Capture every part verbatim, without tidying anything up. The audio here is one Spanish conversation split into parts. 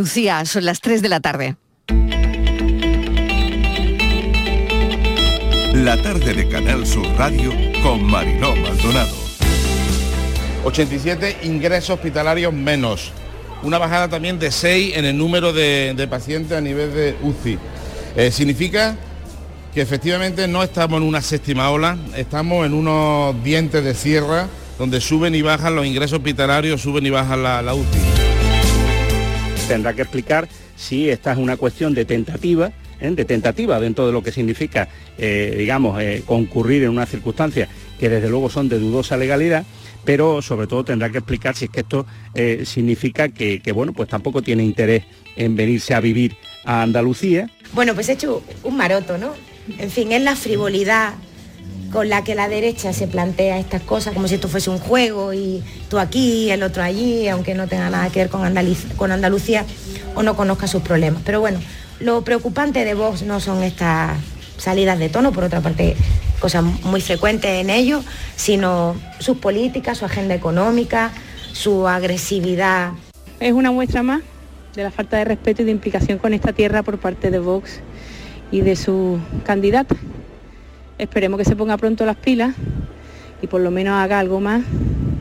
Lucía, son las tres de la tarde. La tarde de Canal Sur Radio con Mariló Maldonado. ochenta y siete ingresos hospitalarios menos. Una bajada también de seis en el número de, de pacientes a nivel de U C I. Eh, significa que efectivamente no estamos en una séptima ola, estamos en unos dientes de sierra donde suben y bajan los ingresos hospitalarios, suben y bajan la, la U C I. Tendrá que explicar si esta es una cuestión de tentativa, ¿eh? de tentativa dentro de lo que significa, eh, digamos, eh, concurrir en unas circunstancias que desde luego son de dudosa legalidad, pero sobre todo tendrá que explicar si es que esto eh, significa que, que, bueno, pues tampoco tiene interés en venirse a vivir a Andalucía. Bueno, pues he hecho un maroto, ¿no? En fin, es la frivolidad con la que la derecha se plantea estas cosas, como si esto fuese un juego y tú aquí, el otro allí, aunque no tenga nada que ver con, Andaluc- con Andalucía o no conozca sus problemas. Pero bueno, lo preocupante de Vox no son estas salidas de tono, por otra parte, cosas muy frecuentes en ellos, sino sus políticas, su agenda económica, su agresividad. Es una muestra más de la falta de respeto y de implicación con esta tierra por parte de Vox y de su candidata. Esperemos que se ponga pronto las pilas y por lo menos haga algo más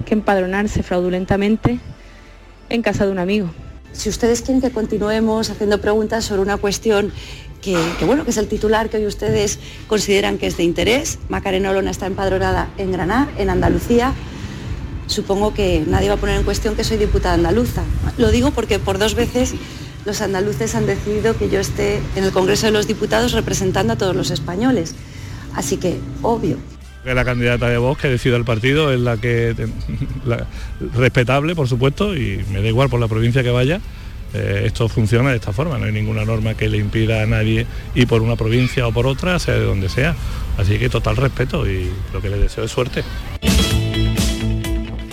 que empadronarse fraudulentamente en casa de un amigo. Si ustedes quieren que continuemos haciendo preguntas sobre una cuestión que, que, bueno, que es el titular que hoy ustedes consideran que es de interés, Macarena Olona está empadronada en Granada, en Andalucía, supongo que nadie va a poner en cuestión que soy diputada andaluza. Lo digo porque por dos veces los andaluces han decidido que yo esté en el Congreso de los Diputados representando a todos los españoles. Así que, obvio. Que la candidata de Vox que decida el partido es la que... La, respetable, por supuesto, y me da igual por la provincia que vaya. Eh, esto funciona de esta forma, no hay ninguna norma que le impida a nadie ir por una provincia o por otra, sea de donde sea. Así que total respeto y lo que le deseo es suerte.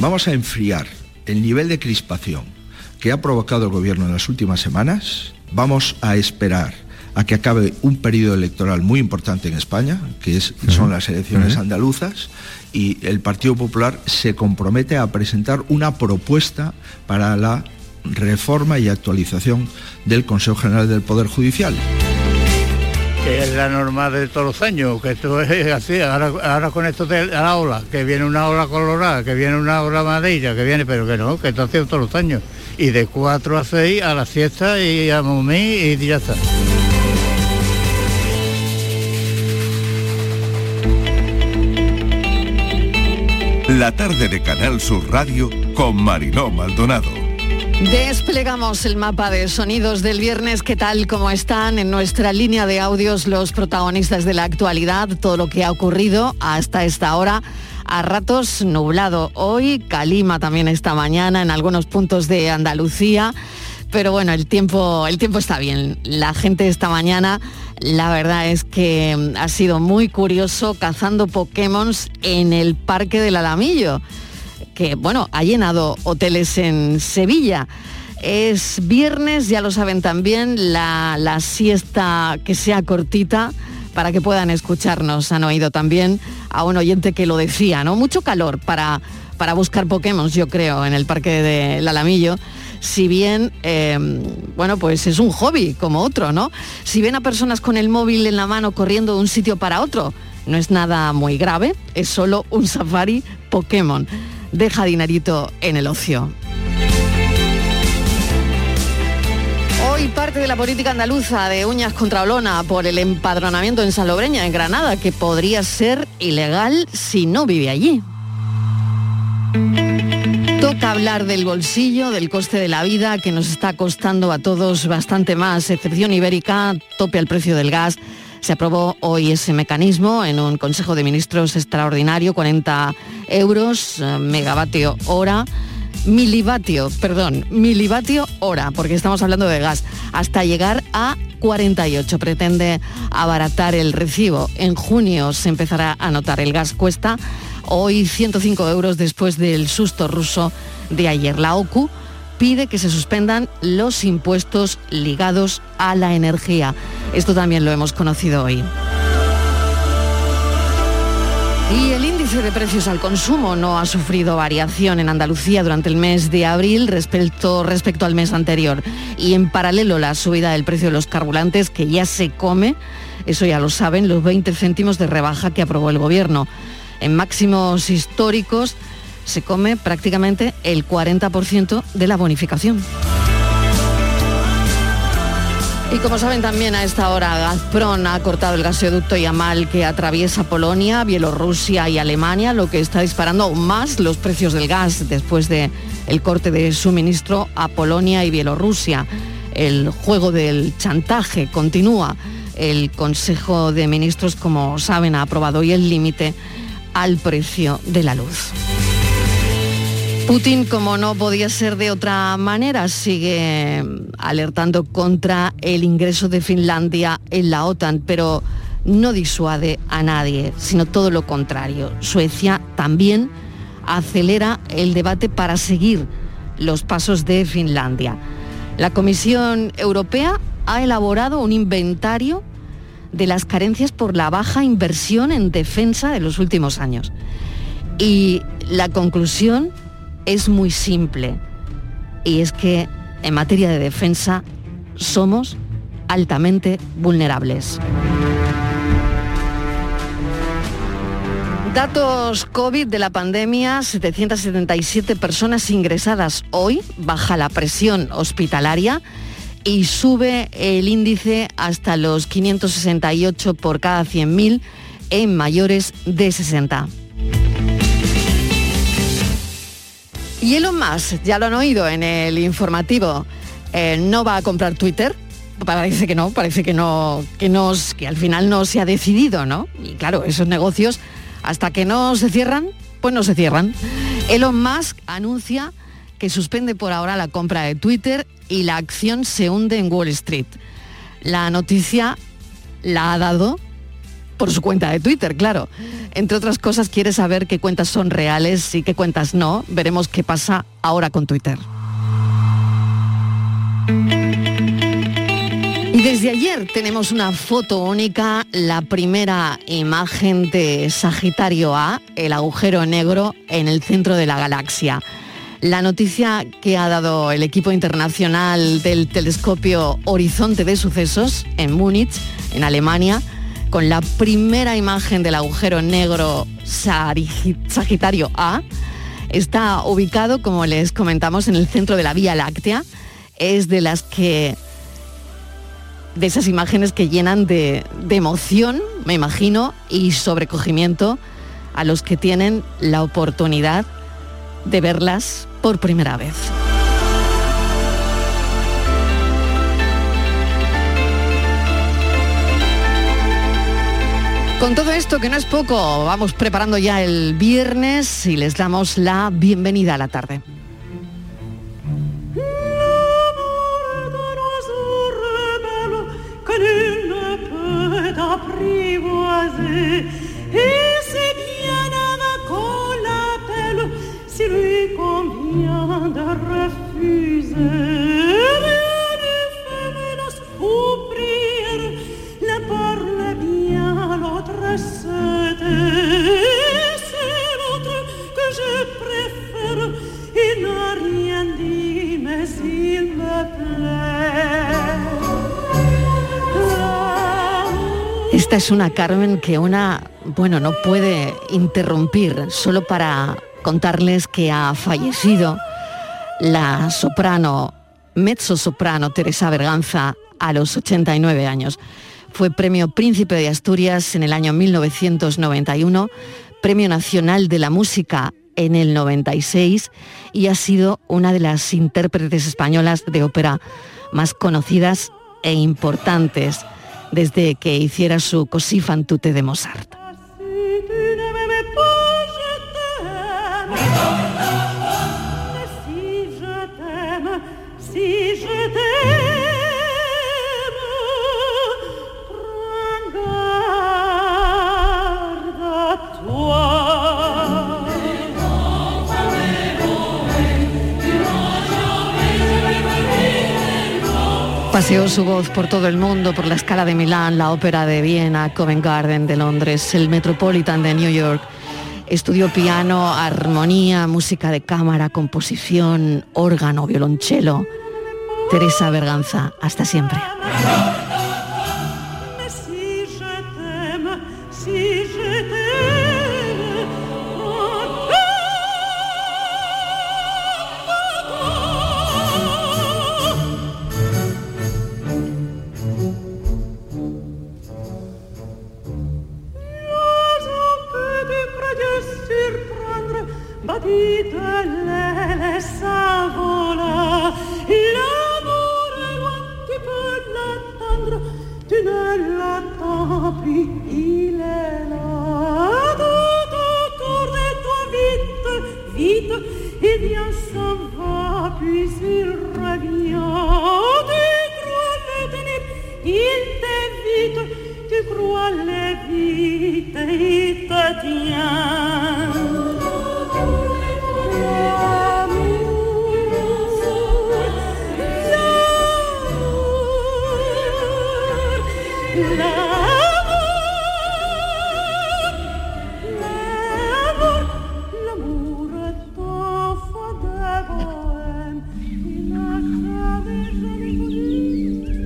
Vamos a enfriar el nivel de crispación que ha provocado el gobierno en las últimas semanas. Vamos a esperar a que acabe un periodo electoral muy importante en España, que es, son las elecciones uh-huh. andaluzas, y el Partido Popular se compromete a presentar una propuesta para la reforma y actualización del Consejo General del Poder Judicial. Que es la norma de todos los años, que esto es así, ahora, ahora con esto de la ola, que viene una ola colorada, que viene una ola amarilla, que viene, pero que no, que esto ha sido todos los años. Y de cuatro a seis a la siesta y a Momí y ya está. La tarde de Canal Sur Radio con Mariló Maldonado. Desplegamos el mapa de sonidos del viernes. ¿Qué tal? ¿Cómo están? En nuestra línea de audios los protagonistas de la actualidad, todo lo que ha ocurrido hasta esta hora, a ratos nublado hoy, calima también esta mañana en algunos puntos de Andalucía. Pero bueno, el tiempo, el tiempo está bien. La gente esta mañana, la verdad es que ha sido muy curioso cazando Pokémon en el parque del Alamillo, que bueno, ha llenado hoteles en Sevilla. Es viernes, ya lo saben también, la, la siesta que sea cortita para que puedan escucharnos. Han oído también a un oyente que lo decía, ¿no? Mucho calor para, para buscar Pokémon, yo creo, en el parque del Alamillo. Si bien, eh, bueno, pues es un hobby como otro, ¿no? Si ven a personas con el móvil en la mano corriendo de un sitio para otro, no es nada muy grave, es solo un safari Pokémon. Deja dinerito en el ocio. Hoy parte de la política andaluza de uñas contra Olona por el empadronamiento en Salobreña, en Granada, que podría ser ilegal si no vive allí. Toca hablar del bolsillo, del coste de la vida, que nos está costando a todos bastante más. Excepción ibérica, tope al precio del gas. Se aprobó hoy ese mecanismo en un Consejo de Ministros extraordinario, cuarenta euros, megavatio hora, milivatio, perdón, milivatio hora, porque estamos hablando de gas, hasta llegar a cuarenta y ocho. Pretende abaratar el recibo. En junio se empezará a notar. El gas cuesta hoy ciento cinco euros después del susto ruso de ayer. La O C U pide que se suspendan los impuestos ligados a la energía. Esto también lo hemos conocido hoy. Y el índice índice de precios al consumo no ha sufrido variación en Andalucía durante el mes de abril respecto, respecto al mes anterior. Y en paralelo, la subida del precio de los carburantes, que ya se come, eso ya lo saben, los veinte céntimos de rebaja que aprobó el Gobierno. En máximos históricos se come prácticamente el cuarenta por ciento de la bonificación. Y como saben también, a esta hora Gazprom ha cortado el gasoducto Yamal que atraviesa Polonia, Bielorrusia y Alemania, lo que está disparando aún más los precios del gas después del corte de suministro a Polonia y Bielorrusia. El juego del chantaje continúa. El Consejo de Ministros, como saben, ha aprobado hoy el límite al precio de la luz. Putin, como no podía ser de otra manera, sigue alertando contra el ingreso de Finlandia en la OTAN, pero no disuade a nadie, sino todo lo contrario. Suecia también acelera el debate para seguir los pasos de Finlandia. La Comisión Europea ha elaborado un inventario de las carencias por la baja inversión en defensa de los últimos años. Y la conclusión es muy simple, y es que en materia de defensa somos altamente vulnerables. Datos COVID de la pandemia, setecientas setenta y siete personas ingresadas hoy, baja la presión hospitalaria y sube el índice hasta los quinientos sesenta y ocho por cada cien mil en mayores de sesenta. Y Elon Musk, ya lo han oído en el informativo, eh, no va a comprar Twitter, parece que no, parece que no, que no, que al final no se ha decidido, ¿no? Y claro, esos negocios, hasta que no se cierran, pues no se cierran. Elon Musk anuncia que suspende por ahora la compra de Twitter y la acción se hunde en Wall Street. La noticia la ha dado por su cuenta de Twitter, claro. Entre otras cosas, quiere saber qué cuentas son reales y qué cuentas no. Veremos qué pasa ahora con Twitter. Y desde ayer tenemos una foto única, la primera imagen de Sagitario A, el agujero negro en el centro de la galaxia. La noticia que ha dado el equipo internacional del telescopio Horizonte de Sucesos en Múnich, en Alemania, con la primera imagen del agujero negro Sagitario A. Está ubicado, como les comentamos, en el centro de la Vía Láctea. Es de las que, de esas imágenes que llenan de, de emoción, me imagino, y sobrecogimiento a los que tienen la oportunidad de verlas por primera vez. Con todo esto, que no es poco, vamos preparando ya el viernes y les damos la bienvenida a la tarde. Esta es una Carmen que una, bueno, no puede interrumpir, solo para contarles que ha fallecido la soprano, mezzosoprano Teresa Berganza a los ochenta y nueve años. Fue premio Príncipe de Asturias en el año mil novecientos noventa y uno, Premio Nacional de la Música en el noventa y seis y ha sido una de las intérpretes españolas de ópera más conocidas e importantes desde que hiciera su Così fan tutte de Mozart. Paseó su voz por todo el mundo, por la Scala de Milán, la Ópera de Viena, Covent Garden de Londres, el Metropolitan de New York Estudió piano, armonía, música de cámara, composición, órgano, violonchelo. Teresa Berganza, hasta siempre.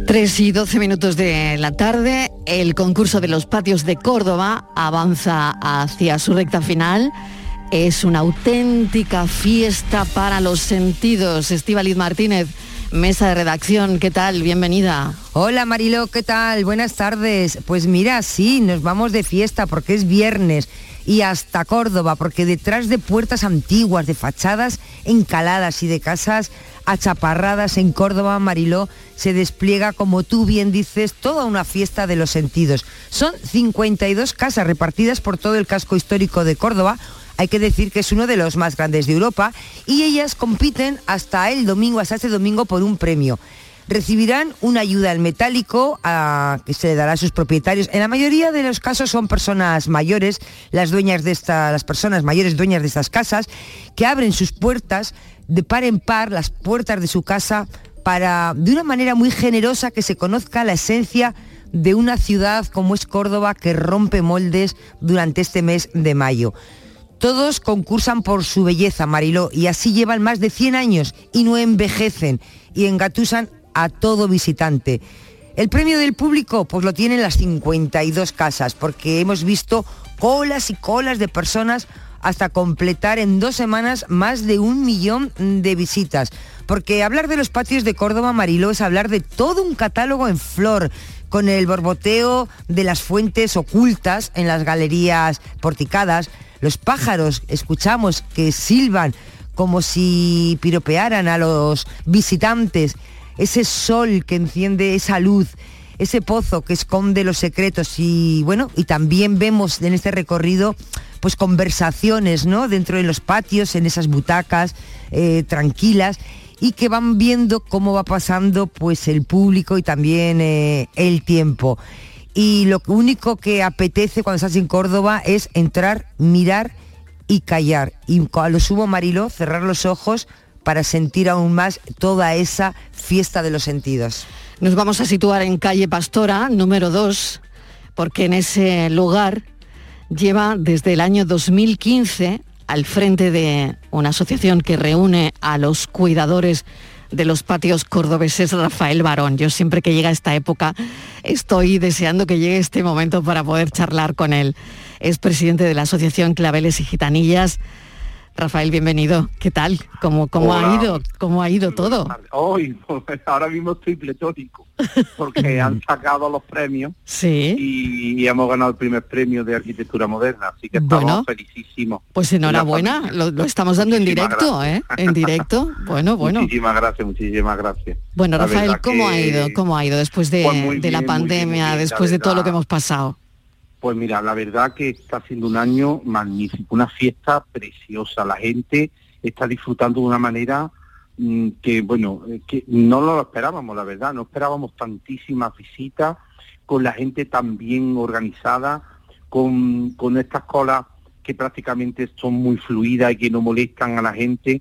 tres y doce minutos de la tarde, el concurso de los patios de Córdoba avanza hacia su recta final. Es una auténtica fiesta para los sentidos. Estíbaliz Martínez, mesa de redacción, ¿qué tal? Bienvenida. Hola Mariló, ¿qué tal? Buenas tardes. Pues mira, sí, nos vamos de fiesta porque es viernes. Y hasta Córdoba, porque detrás de puertas antiguas, de fachadas encaladas y de casas achaparradas en Córdoba, Mariló, se despliega, como tú bien dices, toda una fiesta de los sentidos. Son cincuenta y dos casas repartidas por todo el casco histórico de Córdoba. Hay que decir que es uno de los más grandes de Europa y ellas compiten hasta el domingo, hasta este domingo, por un premio. Recibirán una ayuda al metálico a, que se le dará a sus propietarios. En la mayoría de los casos son personas mayores, las dueñas de esta, las personas mayores dueñas de estas casas, que abren sus puertas de par en par, las puertas de su casa, para, de una manera muy generosa, que se conozca la esencia de una ciudad como es Córdoba, que rompe moldes durante este mes de mayo. Todos concursan por su belleza, Mariló, y así llevan más de cien años y no envejecen y engatusan a todo visitante. El premio del público pues lo tienen las cincuenta y dos casas, porque hemos visto colas y colas de personas hasta completar en dos semanas más de un millón de visitas. Porque hablar de los patios de Córdoba, Mariló, es hablar de todo un catálogo en flor, con el borboteo de las fuentes ocultas en las galerías porticadas, los pájaros, escuchamos, que silban como si piropearan a los visitantes, ese sol que enciende esa luz, ese pozo que esconde los secretos. Y bueno, y también vemos en este recorrido pues conversaciones, ¿no?, dentro de los patios, en esas butacas eh, tranquilas, y que van viendo cómo va pasando pues el público y también eh, el tiempo. Y lo único que apetece cuando estás en Córdoba es entrar, mirar y callar. Y a lo sumo, Mariló, cerrar los ojos para sentir aún más toda esa fiesta de los sentidos. Nos vamos a situar en calle Pastora, número dos, porque en ese lugar lleva desde el año dos mil quince al frente de una asociación que reúne a los cuidadores de los patios cordobeses, Rafael Barón. Yo siempre que llega esta época estoy deseando que llegue este momento para poder charlar con él. Es presidente de la Asociación Claveles y Gitanillas. Rafael, bienvenido. ¿Qué tal? ¿Cómo, cómo ha ido? ¿Cómo ha ido todo? Hoy, pues ahora mismo estoy pletórico, porque han sacado los premios. Sí. Y, y hemos ganado el primer premio de arquitectura moderna, así que estamos, bueno, felicísimos. Pues enhorabuena, lo, lo estamos dando muchísimas en directo, gracias. ¿eh? En directo. Bueno, bueno. Muchísimas gracias, muchísimas gracias. Bueno, la Rafael, ¿cómo que... ha ido? ¿Cómo ha ido después de, pues de bien, la pandemia, muy bien, muy bien, después la de todo lo que hemos pasado? Pues mira, la verdad que está siendo un año magnífico, una fiesta preciosa. La gente está disfrutando de una manera mmm, que, bueno, que no lo esperábamos, la verdad. No esperábamos tantísimas visitas, con la gente tan bien organizada, con, con estas colas que prácticamente son muy fluidas y que no molestan a la gente.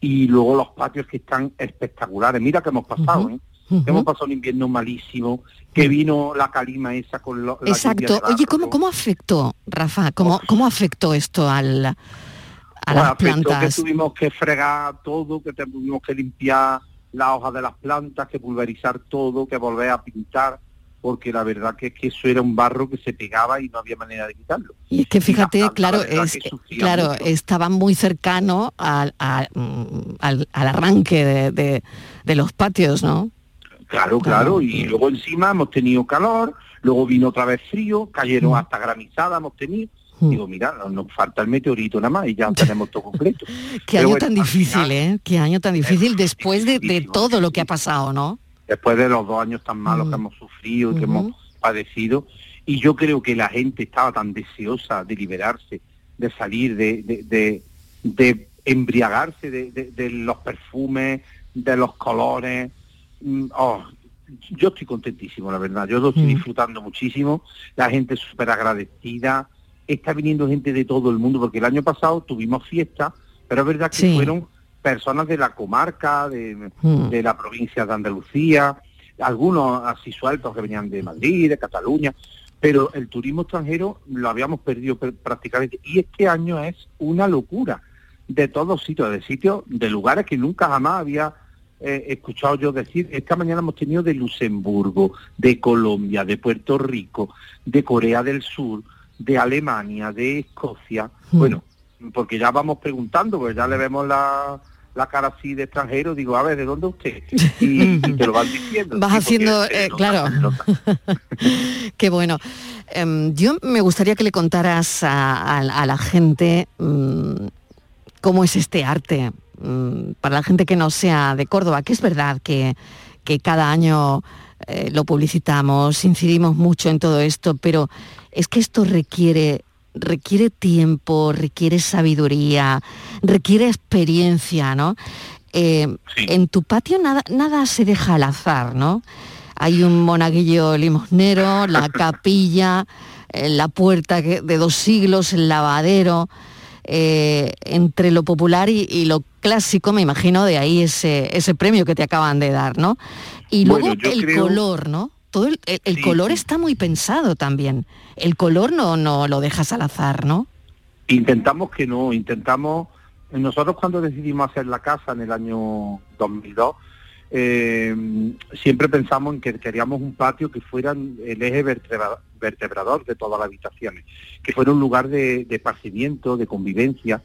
Y luego los patios que están espectaculares. Mira que hemos pasado, uh-huh. ¿eh? Uh-huh. Hemos pasado un invierno malísimo, que vino la calima esa con la... Exacto. La Oye, ¿cómo, ¿cómo afectó, Rafa? ¿Cómo, cómo afectó esto al, a pues las plantas? Que tuvimos que fregar todo, que tuvimos que limpiar las hojas de las plantas, que pulverizar todo, que volver a pintar, porque la verdad que, que eso era un barro que se pegaba y no había manera de quitarlo. Y es que fíjate, plantas, claro, es, que claro estaba muy cercano al, al, al, al arranque de, de, de los patios, ¿no? Claro, claro, y luego encima hemos tenido calor, luego vino otra vez frío, cayeron mm. hasta granizadas hemos tenido. Mm. Digo, mira, nos, nos falta el meteorito nada más y ya tenemos todo completo. Qué año tan difícil, ¿eh? Qué año tan difícil después de, de todo lo que ha pasado, ¿no? Después de los dos años tan malos mm. que hemos sufrido y que mm. hemos padecido. Y yo creo que la gente estaba tan deseosa de liberarse, de salir, de, de, de, de embriagarse de, de, de los perfumes, de los colores... Oh, yo estoy contentísimo, la verdad. Yo lo estoy disfrutando muchísimo. La gente es súper agradecida. Está viniendo gente de todo el mundo, porque el año pasado tuvimos fiestas, pero es verdad que sí. fueron personas de la comarca, de, mm. de la provincia de Andalucía, algunos así sueltos que venían de Madrid, de Cataluña, pero el turismo extranjero lo habíamos perdido prácticamente. Y este año es una locura de todos sitios, de sitios, de lugares que nunca jamás había... he escuchado yo decir, esta mañana hemos tenido de Luxemburgo, de Colombia, de Puerto Rico, de Corea del Sur, de Alemania, de Escocia, mm. bueno, porque ya vamos preguntando, pues ya le vemos la, la cara así de extranjero, digo, a ver, ¿de dónde usted? Y, y te lo van diciendo. Vas haciendo, eh, claro, qué bueno. Um, yo me gustaría que le contaras a, a, a la gente um, cómo es este arte, para la gente que no sea de Córdoba, que es verdad que, que cada año eh, lo publicitamos, incidimos mucho en todo esto, pero es que esto requiere, requiere tiempo, requiere sabiduría, requiere experiencia, ¿no? Eh, sí. En tu patio nada, nada se deja al azar, ¿no? Hay un monaguillo limosnero, la capilla, eh, la puerta de dos siglos, el lavadero... Eh, entre lo popular y, y lo clásico, me imagino, de ahí ese ese premio que te acaban de dar, ¿no? Y luego bueno, el creo... color, ¿no? Todo el, el, el sí, color sí. está muy pensado también. El color no, no lo dejas al azar, ¿no? Intentamos que no, intentamos... Nosotros cuando decidimos hacer la casa en el año dos mil dos, eh, siempre pensamos en que queríamos un patio que fuera el eje vertebral vertebrador de todas las habitaciones, que fuera un lugar de, de esparcimiento, de convivencia,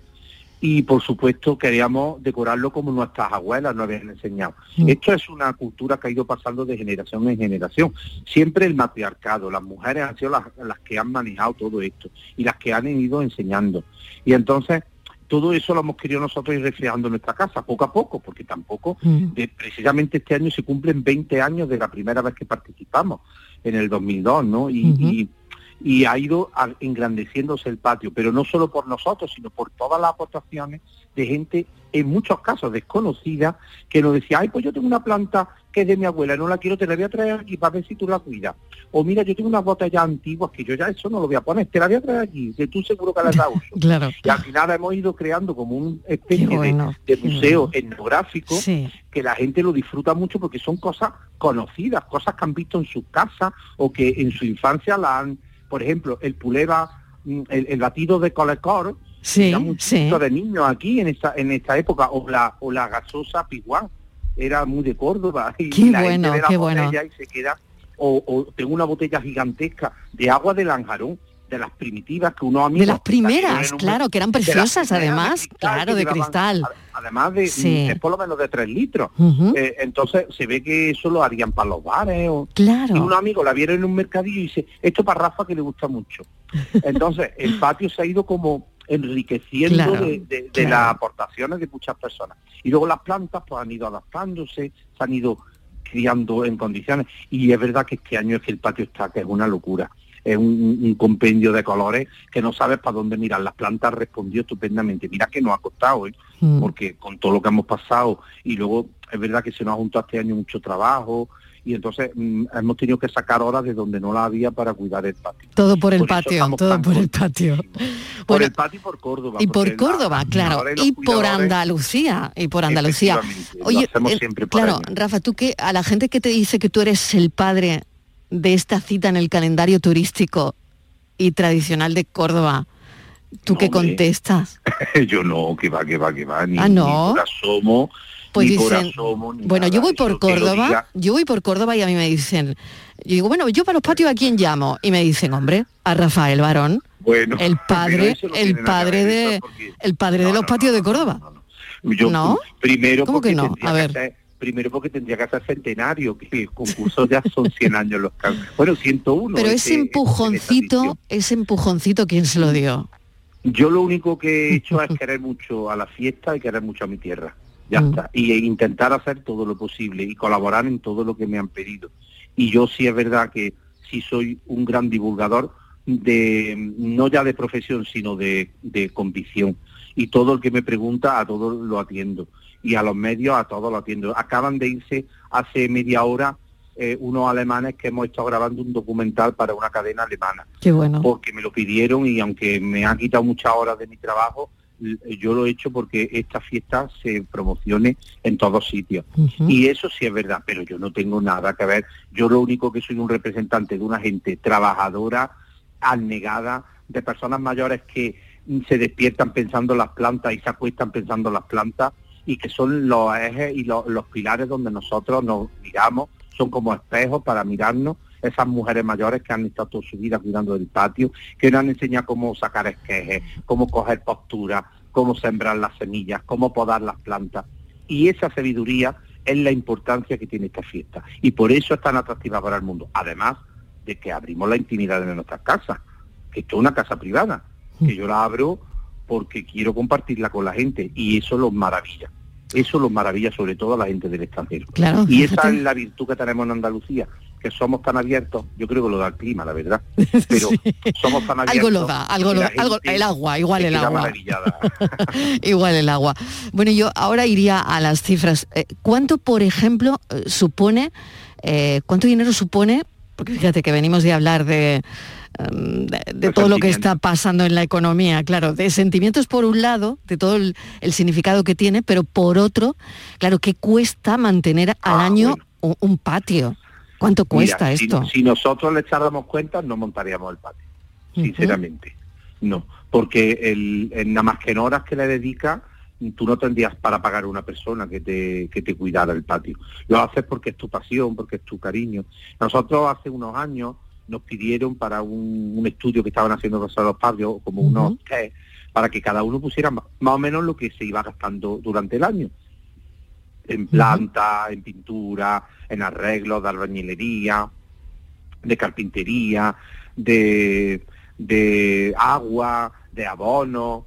y por supuesto queríamos decorarlo como nuestras abuelas nos habían enseñado. Sí. Esto es una cultura que ha ido pasando de generación en generación. Siempre el matriarcado, las mujeres han sido las, las que han manejado todo esto y las que han ido enseñando. Y entonces todo eso lo hemos querido nosotros ir reflejando en nuestra casa, poco a poco, porque tampoco, sí. de, precisamente este año se cumplen veinte años de la primera vez que participamos, en el dos mil dos, ¿no? Y, uh-huh. y, y ha ido engrandeciéndose el patio, pero no solo por nosotros, sino por todas las aportaciones de gente, en muchos casos desconocida, que nos decía, ay, pues yo tengo una planta que es de mi abuela, no la quiero, te la voy a traer aquí para ver si tú la cuidas. O mira, yo tengo unas botas ya antiguas que yo ya eso no lo voy a poner, te la voy a traer aquí, que tú seguro que la das uso. Claro. Y al final hemos ido creando como un especie bueno, de, de museo bueno. etnográfico sí. que la gente lo disfruta mucho porque son cosas conocidas, cosas que han visto en sus casas o que en su infancia la han... Por ejemplo, el puleva, el, el batido de colecor, sí, era mucho sí. de niños aquí en esta, en esta época, o la, o la gasosa piguán. Era muy de Córdoba y qué la bueno, gente de la qué botella bueno. y se queda o, o tengo una botella gigantesca de agua de Lanjarón, de las primitivas que uno amigos de las primeras, claro, un... que eran preciosas además, de cristal, claro, de daban, cristal además de, sí. de por lo menos de tres litros uh-huh. eh, entonces se ve que eso lo harían para los bares o... claro. y un amigo la vieron en un mercadillo y dice, esto para Rafa que le gusta mucho entonces el patio se ha ido como enriqueciendo claro, de, de, de claro. las aportaciones de muchas personas. Y luego las plantas pues han ido adaptándose, se han ido criando en condiciones. Y es verdad que este año es que el patio está, que es una locura. Es un, un compendio de colores que no sabes para dónde mirar. Las plantas han respondido estupendamente. Mira que nos ha costado, ¿eh? mm. porque con todo lo que hemos pasado. Y luego es verdad que se nos ha juntado este año mucho trabajo y entonces mm, hemos tenido que sacar horas de donde no la había para cuidar el patio. Todo por el por patio, todo por el patio. Bueno, por el patio y por Córdoba. Y por Córdoba, la, claro, y, y por Andalucía, y por Andalucía. Oye, hacemos el, siempre para claro, ellos. Rafa, tú que a la gente que te dice que tú eres el padre de esta cita en el calendario turístico y tradicional de Córdoba, ¿tú no, qué contestas? Me... Yo no, que va, que va, que va, ni, ¿ah, no? ni por asomo, pues ni dicen, por asomo, ni bueno, nada. yo voy por yo Córdoba, yo voy por Córdoba y a mí me dicen, yo digo, bueno, yo para los patios, ¿a quién llamo? Y me dicen, hombre, a Rafael Barón, bueno, el padre, no el padre de, porque... el padre no, de los no, patios no, de Córdoba. No, no, no. Yo, ¿no? Primero, ¿cómo que no? A ver. Que primero porque tendría que hacer centenario, que el concurso ya son cien años los cambios. Bueno, ciento uno. Pero ese, ese empujoncito, ese empujoncito, ¿quién se lo dio? Yo lo único que he hecho es querer mucho a la fiesta y querer mucho a mi tierra. Ya mm. está. Y intentar hacer todo lo posible y colaborar en todo lo que me han pedido. Y yo sí es verdad que sí soy un gran divulgador, de no ya de profesión, sino de, de convicción. Y todo el que me pregunta, a todos lo atiendo. Y a los medios, a todos los atiendo. Acaban de irse hace media hora eh, unos alemanes que hemos estado grabando un documental para una cadena alemana. Qué bueno. Porque me lo pidieron y aunque me han quitado muchas horas de mi trabajo, yo lo he hecho porque esta fiesta se promocione en todos sitios. Uh-huh. Y eso sí es verdad, pero yo no tengo nada que ver. Yo lo único que soy un representante de una gente trabajadora, anegada, de personas mayores que se despiertan pensando en las plantas y se acuestan pensando en las plantas, y que son los ejes y los, los pilares donde nosotros nos miramos, son como espejos para mirarnos, esas mujeres mayores que han estado toda su vida cuidando del patio, que nos han enseñado cómo sacar esquejes, cómo coger posturas, cómo sembrar las semillas, cómo podar las plantas. Y esa sabiduría es la importancia que tiene esta fiesta. Y por eso es tan atractiva para el mundo. Además de que abrimos la intimidad de nuestras casas, que esto es una casa privada, que yo la abro porque quiero compartirla con la gente, y eso los maravilla. Eso los maravilla sobre todo a la gente del extranjero. Claro, y esa fíjate. Es la virtud que tenemos en Andalucía, que somos tan abiertos, yo creo que lo da el clima, la verdad, pero sí. somos tan abiertos. Algo lo da, algo lo da, algo, el agua, igual el agua. Igual el agua. Bueno, yo ahora iría a las cifras. ¿Cuánto, por ejemplo, supone, eh, cuánto dinero supone, porque fíjate que venimos de hablar de... de, de todo lo que está pasando en la economía, claro, de sentimientos por un lado, de todo el, el significado que tiene, pero por otro, claro, ¿qué cuesta mantener al ah, año bueno. un patio? ¿Cuánto cuesta Mira, esto? Si, si nosotros le echáramos cuenta, no montaríamos el patio, sinceramente. Uh-huh. No, porque el, el, nada más que en horas que le dedica, tú no tendrías para pagar a una persona que te, que te cuidara el patio. Lo haces porque es tu pasión, porque es tu cariño. Nosotros hace unos años nos pidieron para un, un estudio que estaban haciendo los padres, como unos uh-huh. test, para que cada uno pusiera más, más o menos lo que se iba gastando durante el año. En planta, uh-huh. en pintura, en arreglos de albañilería, de carpintería, de, de agua, de abono.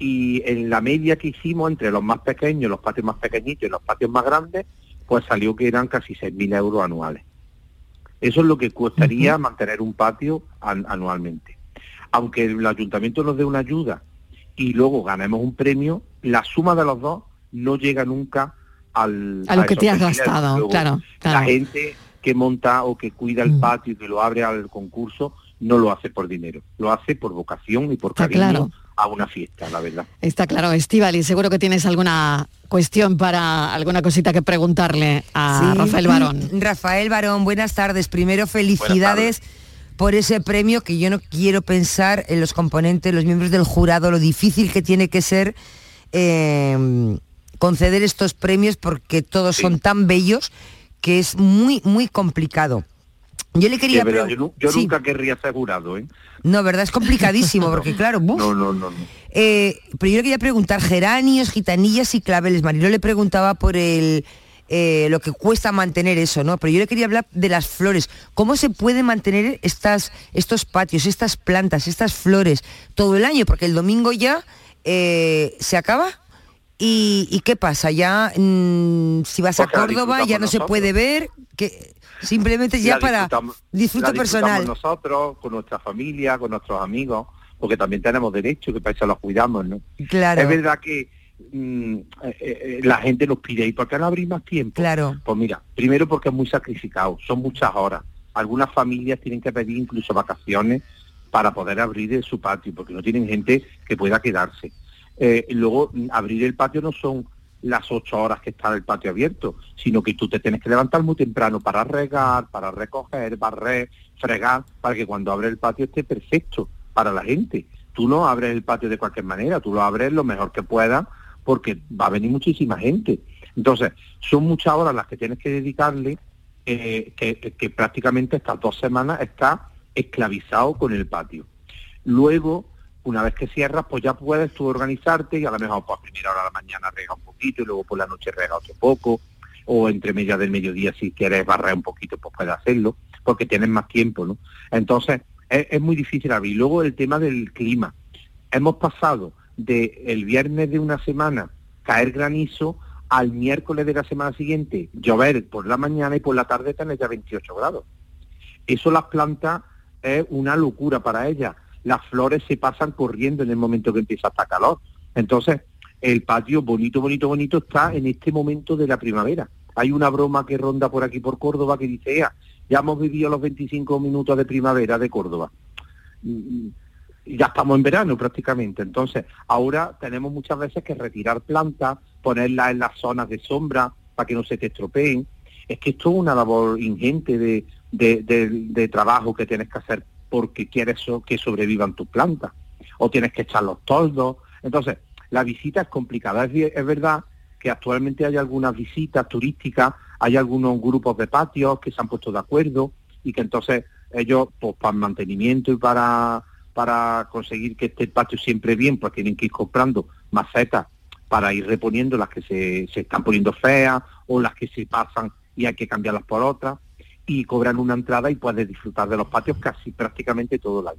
Y en la media que hicimos entre los más pequeños, los patios más pequeñitos y los patios más grandes, pues salió que eran casi seis mil euros anuales. Eso es lo que costaría uh-huh. mantener un patio an- anualmente. Aunque el ayuntamiento nos dé una ayuda y luego ganemos un premio, la suma de los dos no llega nunca al... A lo a que te has gastado, luego, claro, claro. La gente que monta o que cuida el uh-huh. patio y que lo abre al concurso no lo hace por dinero, lo hace por vocación y por Está cariño claro. a una fiesta, la verdad. Está claro, Estíbaliz, seguro que tienes alguna cuestión para alguna cosita que preguntarle a sí. Rafael Barón. Rafael Barón, buenas tardes. Primero, felicidades tardes. por ese premio, que yo no quiero pensar en los componentes, los miembros del jurado, lo difícil que tiene que ser eh, conceder estos premios, porque todos sí. son tan bellos que es muy, muy complicado. Yo le quería... Verdad, pre- yo yo sí. nunca querría ser jurado, ¿eh? No, ¿verdad? Es complicadísimo, porque claro... Buf. No, no, no. no. Eh, pero yo le quería preguntar, geranios, gitanillas y claveles. Mariló le preguntaba por el eh, lo que cuesta mantener eso, ¿no? Pero yo le quería hablar de las flores. ¿Cómo se puede mantener estas estos patios, estas plantas, estas flores todo el año? Porque el domingo ya eh, se acaba. ¿Y, y qué pasa? Ya, mmm, si vas pues a Córdoba, ya no nosotros. se puede ver... que simplemente ya para disfruto personal. Nosotros, con nuestra familia, con nuestros amigos, porque también tenemos derecho, que para eso los cuidamos, ¿no? Claro. Es verdad que mmm, eh, eh, la gente nos pide, ¿y por qué no abrís más tiempo? Claro. Pues mira, primero porque es muy sacrificado, son muchas horas. Algunas familias tienen que pedir incluso vacaciones para poder abrir su patio, porque no tienen gente que pueda quedarse. Eh, luego, abrir el patio no son las ocho horas que está el patio abierto, sino que tú te tienes que levantar muy temprano para regar, para recoger, barrer, fregar, para que cuando abres el patio esté perfecto para la gente. Tú no abres el patio de cualquier manera, tú lo abres lo mejor que puedas, porque va a venir muchísima gente. Entonces, son muchas horas las que tienes que dedicarle, eh, que, que prácticamente estas dos semanas está esclavizado con el patio. Luego, una vez que cierras, pues ya puedes tú organizarte y a lo mejor pues, a primera hora de la mañana rega un poquito y luego por la noche rega otro poco, o entre media del mediodía si quieres barrer un poquito, pues puedes hacerlo, porque tienes más tiempo, ¿no? Entonces, es, es muy difícil abrir. Luego el tema del clima. Hemos pasado de el viernes de una semana caer granizo al miércoles de la semana siguiente llover por la mañana y por la tarde tener ya veintiocho grados. Eso las plantas es una locura para ellas. Las flores se pasan corriendo en el momento que empieza esta calor. Entonces, el patio bonito, bonito, bonito está en este momento de la primavera. Hay una broma que ronda por aquí, por Córdoba, que dice, ea, ya hemos vivido los veinticinco minutos de primavera de Córdoba. Y ya estamos en verano prácticamente. Entonces, ahora tenemos muchas veces que retirar plantas, ponerlas en las zonas de sombra para que no se te estropeen. Es que esto es una labor ingente de... De, de, de trabajo que tienes que hacer porque quieres so, que sobrevivan tus plantas, o tienes que echar los toldos. Entonces, la visita es complicada. Es, es verdad que actualmente hay algunas visitas turísticas, hay algunos grupos de patios que se han puesto de acuerdo y que entonces ellos, pues para mantenimiento y para, para conseguir que esté el patio siempre bien, pues tienen que ir comprando macetas para ir reponiendo las que se, se están poniendo feas o las que se pasan y hay que cambiarlas por otras. Y cobran una entrada y puedes disfrutar de los patios casi prácticamente todo el año.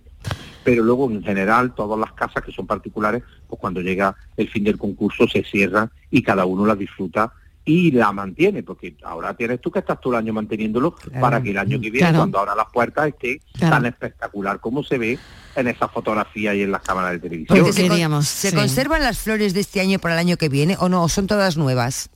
Pero luego, en general, todas las casas que son particulares, pues cuando llega el fin del concurso se cierran y cada uno la disfruta y la mantiene, porque ahora tienes tú que estás todo el año manteniéndolo, claro, para que el año que viene, claro, cuando abran las puertas, esté, claro, tan espectacular como se ve en esas fotografías y en las cámaras de televisión. Porque se, con- ¿se sí. conservan las flores de este año para el año que viene o no? ¿O son todas nuevas?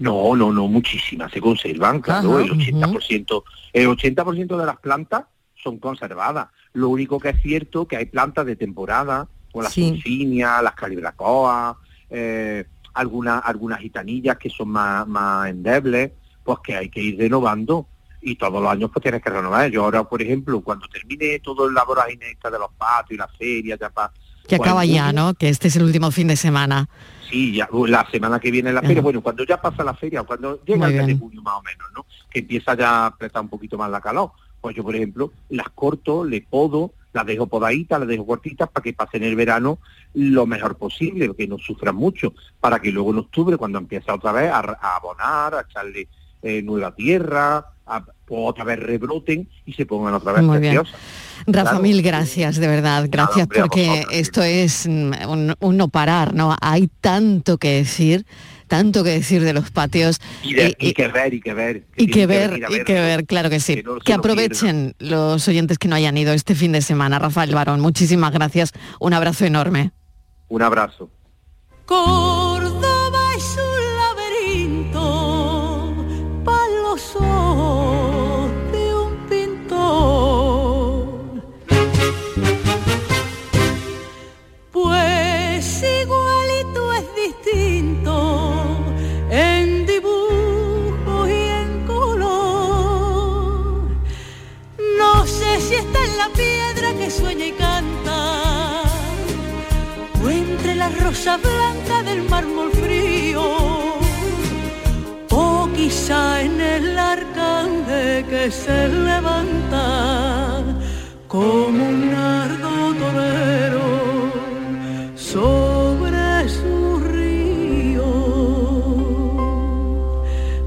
No, no, no, muchísimas se conservan, claro. Ajá, el ochenta por ciento, uh-huh. el ochenta por ciento de las plantas son conservadas. Lo único que es cierto que hay plantas de temporada, como las Sunfinias, sí. las calibracoas, eh, algunas algunas gitanillas que son más, más endebles, pues que hay que ir renovando y todos los años pues tienes que renovar. Yo ahora, por ejemplo, cuando termine todo el laboraje esta de los patios y las ferias, ya para... Que acaba cuando, ya, ¿no? Que este es el último fin de semana. Sí, ya la semana que viene la feria. Ajá. Bueno, cuando ya pasa la feria, cuando llega el mes de junio más o menos, ¿no? Que empieza ya a apretar un poquito más la calor. Pues yo, por ejemplo, las corto, le podo, las dejo podaditas, las dejo cortitas para que pasen el verano lo mejor posible, que no sufran mucho, para que luego en octubre, cuando empieza otra vez a, a abonar, a echarle eh, nueva tierra... A, otra vez rebroten y se pongan otra vez muy preciosas. Bien. Rafa, claro, mil gracias, de verdad, gracias, hombre, porque vosotros, esto es un, un no parar, ¿no? Hay tanto que decir, tanto que decir de los patios. Y, de, y, y que ver, y que ver. Que y que ver, que ver, y que ver, claro que sí. Que, no, que aprovechen no los oyentes que no hayan ido este fin de semana. Rafael Barón, muchísimas gracias, un abrazo enorme. Un abrazo. Córdoba es un laberinto para los ojos. Sueña y canta, o entre la rosa blanca del mármol frío, o quizá en el arcángel que se levanta como un nardo torero sobre su río.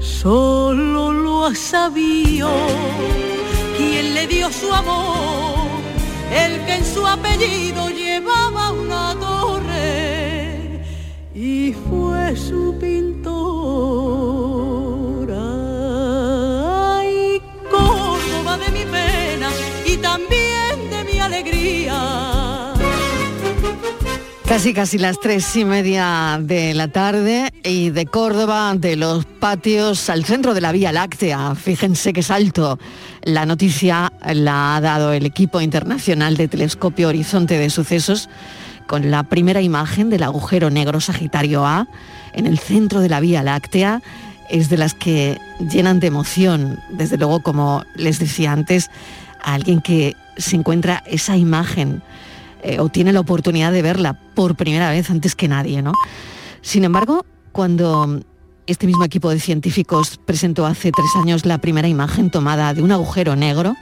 Solo lo ha sabido quien le dio su amor, el que en su apellido llevaba una torre y fue su pintor. Ay, Córdoba de mi pena y también de mi alegría, Casi casi las tres y media de la tarde y de Córdoba, de los patios al centro de la Vía Láctea. Fíjense qué salto. La noticia la ha dado el equipo internacional de telescopio Horizonte de Sucesos con la primera imagen del agujero negro Sagitario A en el centro de la Vía Láctea. Es de las que llenan de emoción, desde luego, como les decía antes, a alguien que se encuentra esa imagen eh, o tiene la oportunidad de verla por primera vez antes que nadie, ¿no? Sin embargo, cuando este mismo equipo de científicos presentó hace tres años la primera imagen tomada de un agujero negro,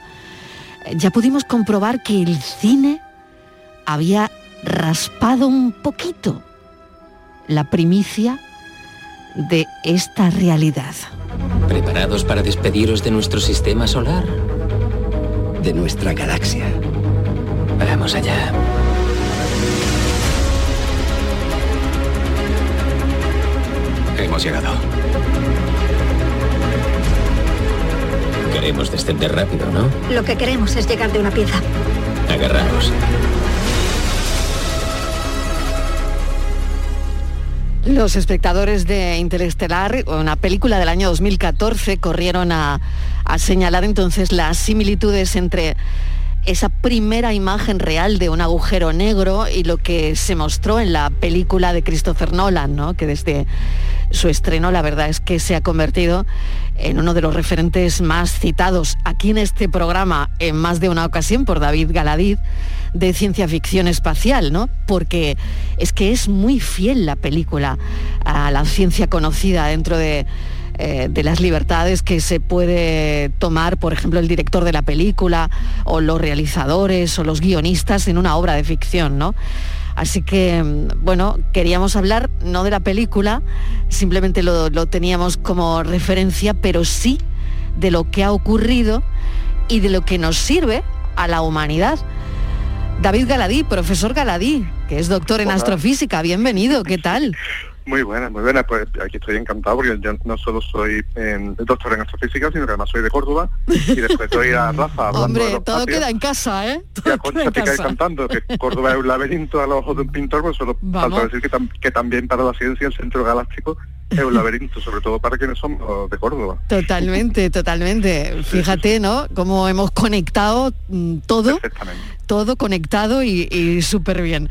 ya pudimos comprobar que el cine había raspado un poquito la primicia de esta realidad. ¿Preparados para despediros de nuestro sistema solar? De nuestra galaxia. Vamos allá. Hemos llegado. Queremos descender rápido, ¿no? Lo que queremos es llegar de una pieza. Agarraos. Los espectadores de Interestelar, una película del año dos mil catorce, corrieron a, a señalar entonces las similitudes entre esa primera imagen real de un agujero negro y lo que se mostró en la película de Christopher Nolan, ¿no? Que desde su estreno la verdad es que se ha convertido en uno de los referentes más citados aquí en este programa en más de una ocasión por David Galadí, de ciencia ficción espacial, ¿no? Porque es que es muy fiel la película a la ciencia conocida dentro de, eh, de las libertades que se puede tomar, por ejemplo, el director de la película o los realizadores o los guionistas en una obra de ficción, ¿no? Así que, bueno, queríamos hablar no de la película, simplemente lo, lo teníamos como referencia, pero sí de lo que ha ocurrido y de lo que nos sirve a la humanidad. David Galadí, profesor Galadí, que es doctor en Hola. Astrofísica, bienvenido, ¿qué tal? Muy buena, muy buena, pues aquí estoy encantado porque yo no solo soy eh, doctor en astrofísica, sino que además soy de Córdoba y después doy a Rafa hablando. Hombre, de los todo patios, queda en casa, ¿eh? Todo y a Concha te cae cantando, que Córdoba es un laberinto a los ojos de un pintor, pues solo falta decir que, tam- que también para la ciencia el centro galáctico es un laberinto, sobre todo para quienes somos de Córdoba. Totalmente, totalmente. Fíjate, ¿no? Cómo hemos conectado todo, todo conectado y, y súper bien.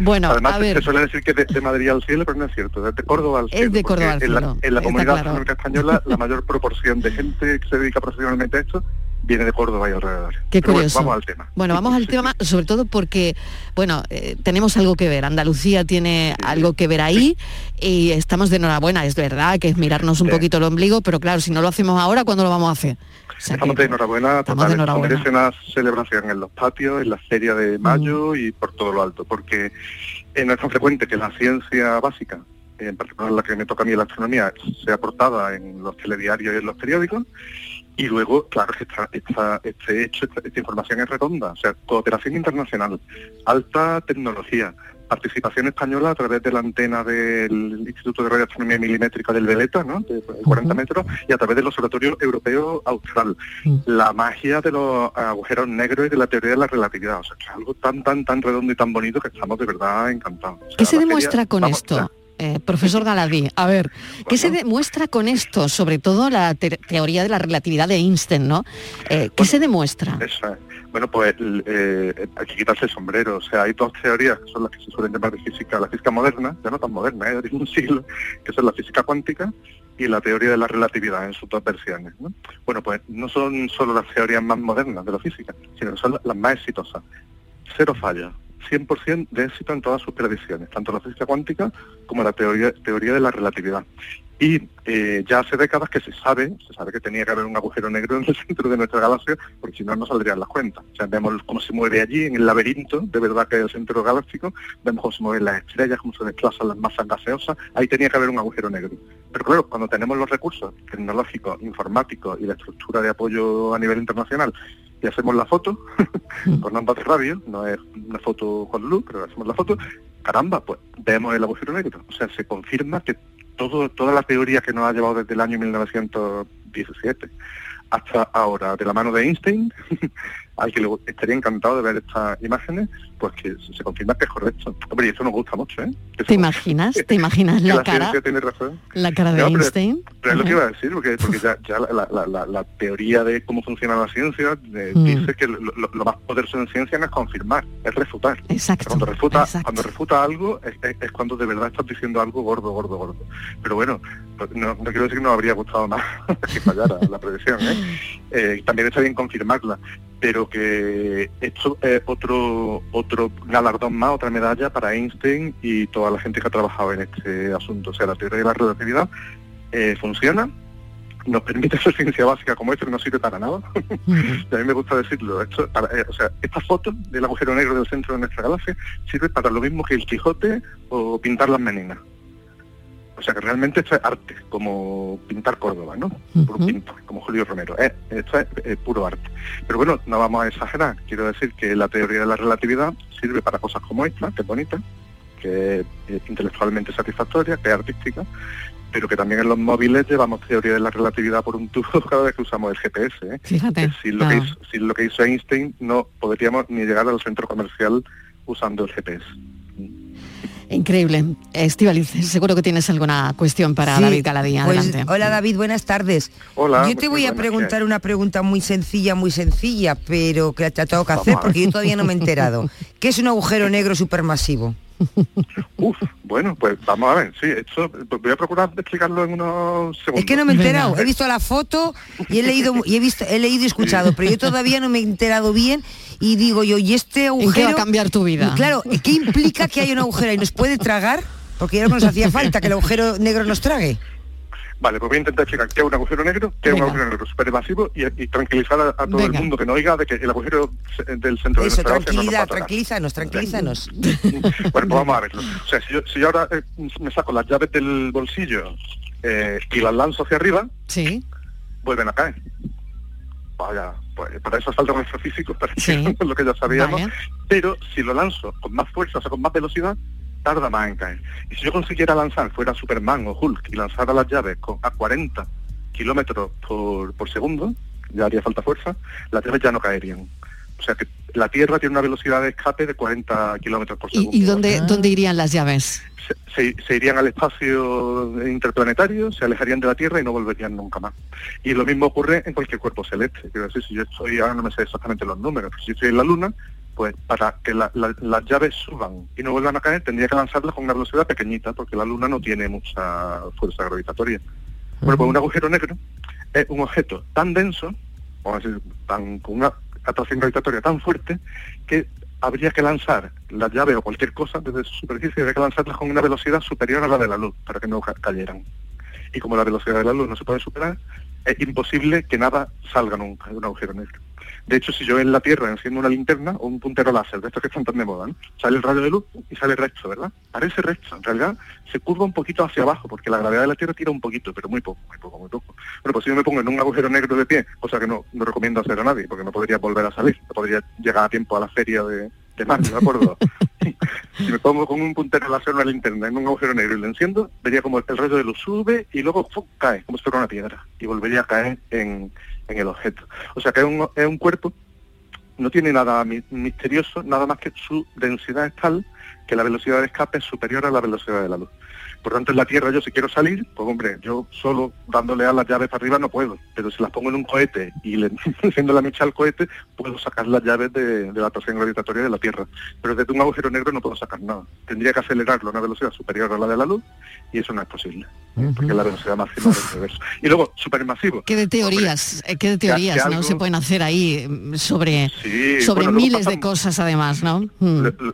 Bueno, además, a ver. Se suele decir que de, de Madrid al cielo, pero no es cierto, es de Córdoba al cielo. Es de Córdoba al cielo. En la, en la comunidad autónoma española, la mayor proporción de gente que se dedica profesionalmente a esto viene de Córdoba y alrededor. Qué Pero curioso. Bueno, vamos al tema. Bueno, vamos al tema, sobre todo porque, bueno, eh, tenemos algo que ver. Andalucía tiene sí, algo que ver ahí sí. Y estamos de enhorabuena, es verdad, que es mirarnos un sí. poquito el ombligo, pero claro, si no lo hacemos ahora, ¿cuándo lo vamos a hacer? O sea, estamos que, de enhorabuena, estamos de enhorabuena. Merece una celebración en los patios, en la feria de mayo mm. y por todo lo alto, porque no es tan frecuente que la ciencia básica, en particular la que me toca a mí, la astronomía, sea portada en los telediarios y en los periódicos. Y luego, claro, esta, esta, este hecho, esta, esta información es redonda, o sea, cooperación internacional, alta tecnología, participación española a través de la antena del Instituto de Radioastronomía Milimétrica del Veleta, ¿no?, de cuarenta uh-huh. metros, y a través del Observatorio Europeo Austral. Uh-huh. La magia de los agujeros negros y de la teoría de la relatividad, o sea, es algo tan, tan, tan redondo y tan bonito que estamos de verdad encantados. O sea, ¿qué se demuestra feria, con vamos, esto? Ya, Eh, profesor Galadí, a ver, ¿qué bueno. se demuestra con esto? Sobre todo la te- teoría de la relatividad de Einstein, ¿no? Eh, ¿Qué bueno, se demuestra? Esa, bueno, pues eh, hay que quitarse el sombrero. O sea, hay dos teorías que son las que se suelen llamar de física, la física moderna, ya no tan moderna, ¿eh? De un siglo, que son la física cuántica y la teoría de la relatividad en sus dos versiones, ¿no? Bueno, pues no son solo las teorías más modernas de la física, sino que son las más exitosas. Cero fallas. cien por ciento de éxito en todas sus predicciones, tanto la física cuántica como la teoría, teoría de la relatividad. Y eh, ya hace décadas que se sabe, se sabe que tenía que haber un agujero negro en el centro de nuestra galaxia, porque si no, no saldrían las cuentas. O sea, vemos cómo se mueve allí, en el laberinto, de verdad que es el centro galáctico, vemos cómo se mueven las estrellas, cómo se desplazan las masas gaseosas, ahí tenía que haber un agujero negro. Pero claro, cuando tenemos los recursos tecnológicos, informáticos y la estructura de apoyo a nivel internacional, y hacemos la foto con ambas radios, no es una foto con luz, pero hacemos la foto, caramba, pues vemos el agujero negro. O sea, se confirma que todo, toda la teoría que nos ha llevado desde el año mil novecientos diecisiete hasta ahora de la mano de Einstein, al que le estaría encantado de ver estas imágenes, pues que se confirma que es correcto. Hombre, y eso nos gusta mucho, ¿eh? Eso ¿Te imaginas? ¿Te imaginas la, la cara? Tiene razón. La cara de no, pero, Einstein. Pero es lo que iba a decir, porque, porque ya, ya la, la, la, la teoría de cómo funciona la ciencia eh, mm. dice que lo, lo, lo más poderoso en ciencia no es confirmar, es refutar. Exacto. Cuando refuta, exacto. cuando refuta algo es, es, es cuando de verdad estás diciendo algo gordo, gordo, gordo. Pero bueno, no, no quiero decir que nos habría gustado más que fallara la predicción, ¿eh? Eh, también está bien confirmarla, pero que esto es eh, otro otro galardón más, otra medalla para Einstein y toda la gente que ha trabajado en este asunto. O sea, la teoría de la relatividad eh, funciona, nos permite hacer ciencia básica como esto, que no sirve para nada. Y a mí me gusta decirlo, esto para, eh, o sea, esta foto del agujero negro del centro de nuestra galaxia sirve para lo mismo que el Quijote o pintar las Meninas. O sea, que realmente esto es arte, como pintar Córdoba, ¿no? Uh-huh. Por un pintor, como Julio Romero. Eh, esto es eh, puro arte. Pero bueno, no vamos a exagerar. Quiero decir que la teoría de la relatividad sirve para cosas como esta, que es bonita, que es eh, intelectualmente satisfactoria, que es artística, pero que también en los móviles llevamos teoría de la relatividad por un tubo cada vez que usamos el G P S, ¿eh? Fíjate. Sin lo, no. que hizo, sin lo que hizo Einstein, no podríamos ni llegar al centro comercial usando el G P S. Increíble. Estíbaliz, seguro que tienes alguna cuestión para sí, David Galadí. Adelante. Pues, hola David, buenas tardes. Hola. Yo te voy a preguntar una pregunta muy sencilla, muy sencilla, pero que te tengo que hacer porque yo todavía no me he enterado. ¿Qué es un agujero negro supermasivo? Uf, bueno, pues vamos a ver, sí, esto voy a procurar explicarlo en unos segundos. Es que no me he enterado, venga. He visto la foto y he leído y he visto, he leído y escuchado, sí. Pero yo todavía no me he enterado bien y digo yo, ¿y este agujero? ¿En qué va a cambiar tu vida? Claro, ¿qué implica que haya un agujero y nos puede tragar? Porque era lo que nos hacía falta, que el agujero negro nos trague. Vale, pues voy a intentar explicar qué es un agujero negro, qué es un agujero negro supermasivo y, y tranquilizar a, a todo venga. El mundo que no oiga de que el agujero del centro eso, de nuestra galaxia no nos va a tragar. Tranquilízanos, tranquilízanos. Bueno, pues vamos a verlo. O sea, si yo, si yo ahora eh, me saco las llaves del bolsillo eh, y las lanzo hacia arriba, sí. Vuelven a caer. Vaya, pues para eso falta nuestro físico, para sí. Que, lo que ya sabíamos. Vaya. Pero si lo lanzo con más fuerza, o sea, con más velocidad, tarda más en caer. Y si yo consiguiera lanzar, fuera Superman o Hulk, y lanzara las llaves con, a cuarenta kilómetros por, por segundo, ya haría falta fuerza, las llaves ya no caerían. O sea que la Tierra tiene una velocidad de escape de cuarenta kilómetros por segundo. ¿Y, y dónde, ah. dónde irían las llaves? Se, se, se irían al espacio interplanetario, se alejarían de la Tierra y no volverían nunca más. Y lo mismo ocurre en cualquier cuerpo celeste. Quiero decir, si yo estoy, ahora no me sé exactamente los números, pero si estoy en la Luna, pues para que la, la, las llaves suban y no vuelvan a caer, tendría que lanzarlas con una velocidad pequeñita, porque la Luna no tiene mucha fuerza gravitatoria. Bueno, pues un agujero negro es un objeto tan denso, vamos a decir, tan, con una atracción gravitatoria tan fuerte, que habría que lanzar las llaves o cualquier cosa desde su superficie, habría que lanzarlas con una velocidad superior a la de la luz, para que no ca- cayeran. Y como la velocidad de la luz no se puede superar, es imposible que nada salga nunca de un agujero negro. De hecho, si yo en la Tierra enciendo una linterna o un puntero láser, de estos que están tan de moda, ¿no? Sale el rayo de luz y sale recto, ¿verdad? Parece recto, en realidad se curva un poquito hacia abajo, porque la gravedad de la Tierra tira un poquito, pero muy poco, muy poco, muy poco. Bueno, pues si yo me pongo en un agujero negro de pie, cosa que no, no recomiendo hacer a nadie, porque no podría volver a salir, no podría llegar a tiempo a la feria de, de Marte, ¿de acuerdo? Si me pongo con un puntero láser una linterna en un agujero negro y lo enciendo, vería como el rayo de luz sube y luego ¡fum! Cae, como si fuera una piedra, y volvería a caer en... en el objeto. O sea que es un, es un cuerpo, no tiene nada mi, misterioso, nada más que su densidad es tal que la velocidad de escape es superior a la velocidad de la luz. Por tanto, en la Tierra yo si quiero salir, pues hombre, yo solo dándole a las llaves para arriba no puedo, pero si las pongo en un cohete y le enciendo la mecha al cohete, puedo sacar las llaves de, de la atracción gravitatoria de la Tierra. Pero desde un agujero negro no puedo sacar nada. Tendría que acelerarlo a una velocidad superior a la de la luz y eso no es posible, uh-huh. Porque es la velocidad máxima del universo. Y luego, supermasivo. ¿Qué de teorías, hombre, qué de teorías no algo... se pueden hacer ahí sobre, sí, sobre bueno, miles pasan, de cosas además, ¿no?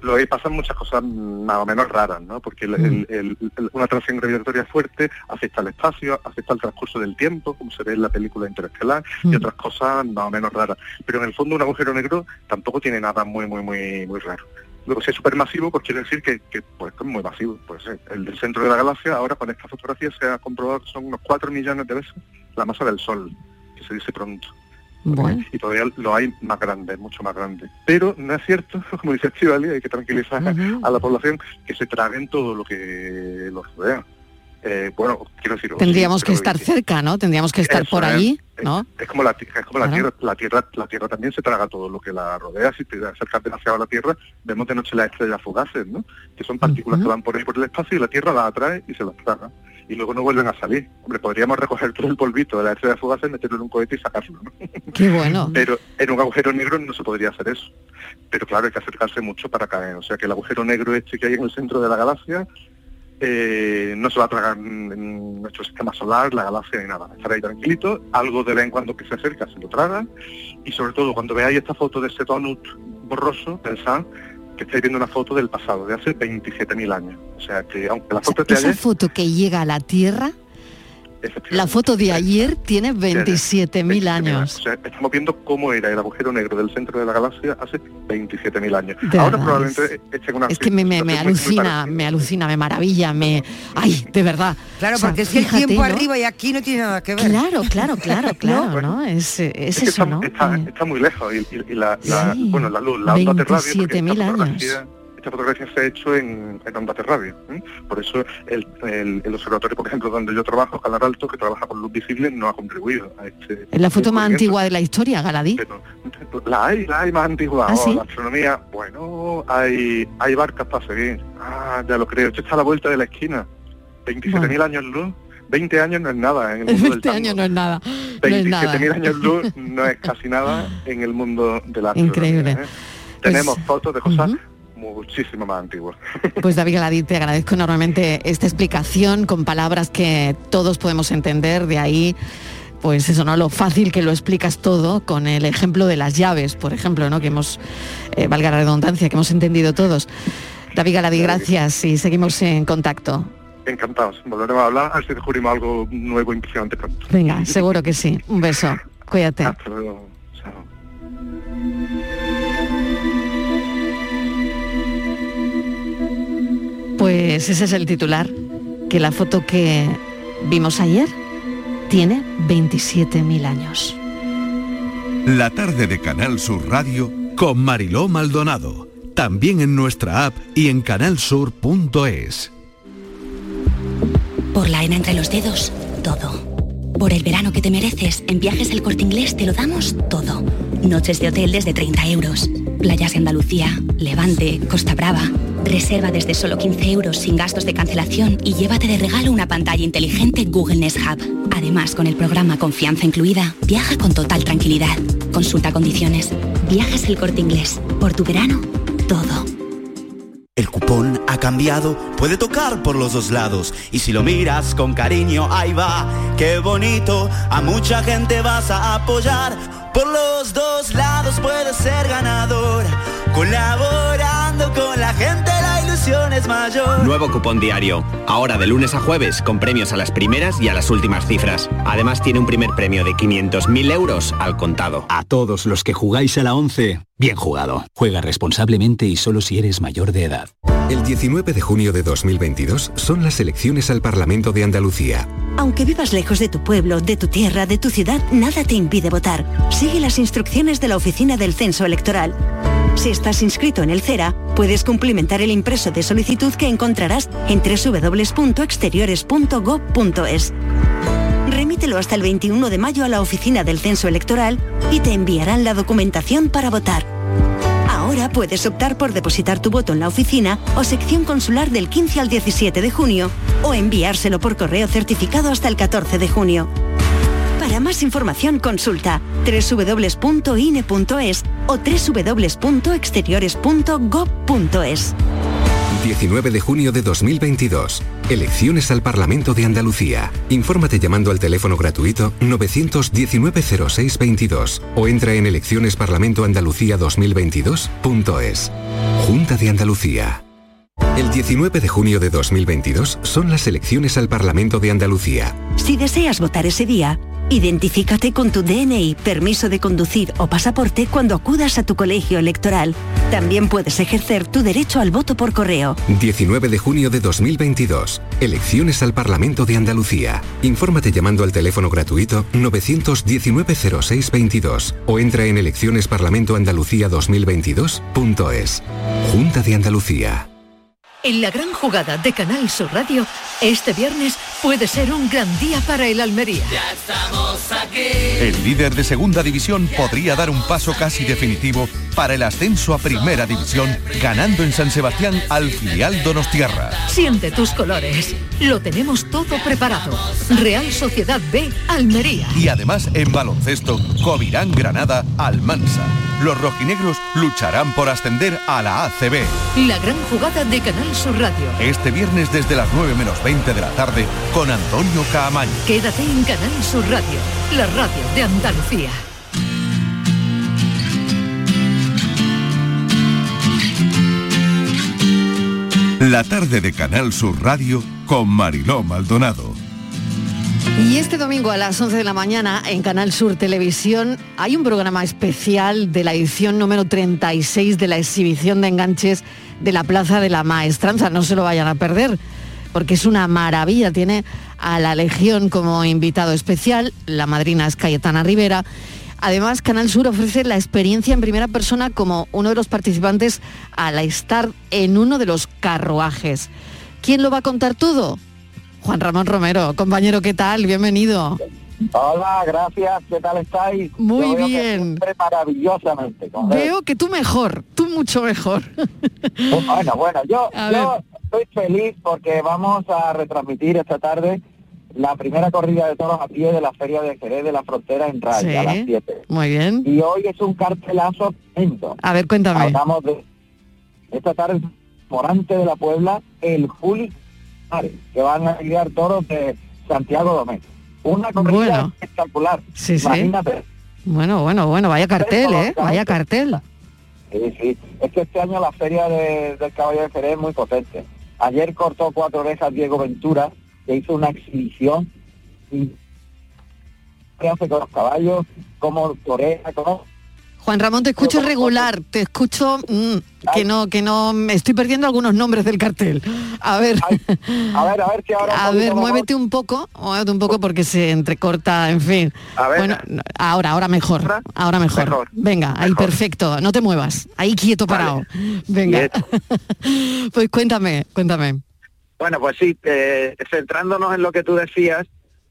Lo ahí pasan muchas cosas más o menos raras, ¿no? Porque el, uh-huh. el, el, el, una atracción gravitatoria fuerte afecta al espacio, afecta al transcurso del tiempo, como se ve en la película Interestelar, uh-huh. Y otras cosas más o menos raras. Pero en el fondo un agujero negro tampoco tiene nada muy, muy, muy, muy raro. Luego, si es supermasivo, pues quiere decir que, que pues, es muy masivo. Pues eh, el del centro de la galaxia, ahora con esta fotografía se ha comprobado que son unos cuatro millones de veces la masa del Sol, que se dice pronto. Bueno. Y todavía lo hay más grande, mucho más grande. Pero no es cierto, como dice Estíbaliz, hay que tranquilizar uh-huh. a la población, que se traguen todo lo que los rodea. Eh, bueno, quiero decir... Tendríamos sí, que estar que, cerca, ¿no? Tendríamos que estar por es, allí, ¿no? Es, es como, la, es como claro. la Tierra, la Tierra la tierra también se traga todo lo que la rodea. Si te acercas demasiado a la Tierra, vemos de noche las estrellas fugaces, ¿no? Que son partículas uh-huh. que van por ahí por el espacio y la Tierra las atrae y se las traga. Y luego no vuelven a salir. Hombre, podríamos recoger todo el polvito de las estrellas fugaces, meterlo en un cohete y sacarlo, ¿no? Qué bueno. Pero en un agujero negro no se podría hacer eso. Pero claro, hay que acercarse mucho para caer. O sea que el agujero negro este que hay en el centro de la galaxia... Eh, no se va a tragar en nuestro sistema solar, la galaxia ni nada. Estará ahí tranquilito, algo de vez en cuando que se acerca se lo traga, y sobre todo cuando veáis esta foto de ese donut borroso, pensad que estáis viendo una foto del pasado, de hace veintisiete mil años. O sea que aunque la foto o sea, esa ayer, foto que llega a la Tierra, la foto de ayer tiene veintisiete mil años. O sea, estamos viendo cómo era el agujero negro del centro de la galaxia hace veintisiete mil años. De Ahora verdad, probablemente echen una... Es que me, me, me alucina, me alucina, me maravilla, me... Ay, de verdad. Claro, o sea, porque es que el tiempo, ¿no?, arriba y aquí no tiene nada que ver. Claro, claro, claro, claro, ¿no? Bueno, ¿no? Es, es, es eso, está, ¿no? Está, está muy lejos. Y, y, y la, sí, la, bueno, la luz, la onda terráquea... veintisiete mil años. Esta fotografía se ha hecho en, en onda terráquea, ¿eh? Por eso el, el, el observatorio, por ejemplo, donde yo trabajo, Canal Alto, que trabaja con luz visible, no ha contribuido a este... Es la foto más antigua de la historia, Galadí. Pero, la hay, la hay más antigua. ¿Ah, oh, sí? La astronomía, bueno, hay hay barcas para seguir. Ah, ya lo creo. Esto está a la vuelta de la esquina. veintisiete mil bueno. años luz. veinte años no es nada en el mundo del tango. veinte años no es nada. No veintisiete mil años luz no es casi nada en el mundo de la astronomía. Increíble. ¿Eh? Pues, tenemos fotos de cosas... Uh-huh. muchísimo más antiguo. Pues David Galadí, te agradezco enormemente esta explicación con palabras que todos podemos entender, de ahí pues eso, ¿no?, lo fácil que lo explicas todo con el ejemplo de las llaves, por ejemplo, ¿no?, que hemos, eh, valga la redundancia, que hemos entendido todos. David Galadí, gracias y seguimos en contacto. Encantados, volveremos a hablar, a ver si descubrimos algo nuevo impresionante pronto. Venga, seguro que sí. Un beso, cuídate. Hasta luego. Pues ese es el titular, que la foto que vimos ayer tiene veintisiete mil años. La tarde de Canal Sur Radio con Mariló Maldonado, también en nuestra app y en canal sur punto es. Por la ena entre los dedos, todo. Por el verano que te mereces, en Viajes El Corte Inglés te lo damos todo. Noches de hotel desde treinta euros. Playas de Andalucía, Levante, Costa Brava. Reserva desde solo quince euros sin gastos de cancelación y llévate de regalo una pantalla inteligente Google Nest Hub. Además, con el programa Confianza Incluida, viaja con total tranquilidad. Consulta condiciones. Viajes El Corte Inglés. Por tu verano, todo. El cupón ha cambiado, puede tocar por los dos lados. Y si lo miras con cariño, ahí va, qué bonito. A mucha gente vas a apoyar. Por los dos lados puedes ser ganador. Colaborando con la gente, la ilusión es mayor. Nuevo cupón diario, ahora de lunes a jueves, con premios a las primeras y a las últimas cifras. Además tiene un primer premio de quinientos mil euros al contado. A todos los que jugáis a la once, bien jugado. Juega responsablemente y solo si eres mayor de edad. El diecinueve de junio de dos mil veintidós son las elecciones al Parlamento de Andalucía. Aunque vivas lejos de tu pueblo, de tu tierra, de tu ciudad, nada te impide votar. Sigue las instrucciones de la Oficina del Censo Electoral. Si estás inscrito en el CERA, puedes cumplimentar el impreso de solicitud que encontrarás en doble u doble u doble u punto exteriores punto gob punto es. Remítelo hasta el veintiuno de mayo a la Oficina del Censo Electoral y te enviarán la documentación para votar. Ahora puedes optar por depositar tu voto en la oficina o sección consular del quince al diecisiete de junio o enviárselo por correo certificado hasta el catorce de junio. Para más información consulta doble u doble u doble u punto i ene e punto es o doble u doble u doble u punto exteriores punto gob punto es. diecinueve de junio de dos mil veintidós. Elecciones al Parlamento de Andalucía. Infórmate llamando al teléfono gratuito nueve uno nueve cero seis dos dos o entra en elecciones parlamento andalucía dos mil veintidós punto es. Junta de Andalucía. El diecinueve de junio de dos mil veintidós son las elecciones al Parlamento de Andalucía. Si deseas votar ese día, identifícate con tu D N I, permiso de conducir o pasaporte cuando acudas a tu colegio electoral. También puedes ejercer tu derecho al voto por correo. diecinueve de junio de dos mil veintidós. Elecciones al Parlamento de Andalucía. Infórmate llamando al teléfono gratuito nueve uno nueve cero seis dos dos o entra en elecciones parlamento andalucía dos mil veintidós punto es. Junta de Andalucía. En la gran jugada de Canal Sur Radio, este viernes puede ser un gran día para el Almería. Ya estamos aquí. El líder de segunda división podría dar un paso casi definitivo para el ascenso a primera división, ganando en San Sebastián al filial donostiarra. Siente tus colores. Lo tenemos todo preparado. Real Sociedad B, Almería. Y además en baloncesto, Covirán Granada, Almansa. Los rojinegros lucharán por ascender a la A C B. La gran jugada de Canal Sur Radio. Este viernes desde las nueve menos veinte de la tarde con Antonio Caamaño. Quédate en Canal Sur Radio, la radio de Andalucía. La tarde de Canal Sur Radio con Mariló Maldonado. Y este domingo a las once de la mañana en Canal Sur Televisión hay un programa especial de la edición número treinta y seis de la exhibición de enganches de la Plaza de la Maestranza. No se lo vayan a perder porque es una maravilla. Tiene a la Legión como invitado especial, la madrina es Cayetana Rivera. Además, Canal Sur ofrece la experiencia en primera persona como uno de los participantes al estar en uno de los carruajes. ¿Quién lo va a contar todo? Juan Ramón Romero, compañero, ¿qué tal? Bienvenido. Hola, gracias, ¿qué tal estáis? Muy Yo bien. Veo que maravillosamente. Veo que tú mejor, tú mucho mejor. Bueno, bueno, yo, yo estoy feliz porque vamos a retransmitir esta tarde la primera corrida de toros a pie de la Feria de Jerez de la Frontera en Raya, sí, a las siete. Muy bien. Y hoy es un cartelazo tremendo. A ver, cuéntame. Hablamos de esta tarde, Morante de la Puebla, el Juli, que van a lidiar toros de Santiago Domé. Una corrida bueno. espectacular. Sí, sí. Imagínate. Bueno, bueno, bueno, vaya cartel, ¿eh? Vaya cartel. Sí, sí. Es que este año la Feria de, del Caballo de Jerez es muy potente. Ayer cortó cuatro orejas Diego Ventura, que hizo una exhibición y qué hace con los caballos, como toreja, como... Juan Ramón, te escucho regular, te escucho mmm, que no, que no, me estoy perdiendo algunos nombres del cartel. A ver, Ay, a ver, a ver, que ahora a ver, muévete un poco, muévete un poco porque se entrecorta, en fin. A ver, bueno, ahora, ahora mejor, ahora mejor. mejor Venga, mejor. Ahí perfecto, no te muevas, ahí quieto parado. Vale. Venga, pues cuéntame, cuéntame. Bueno, pues sí, eh, centrándonos en lo que tú decías,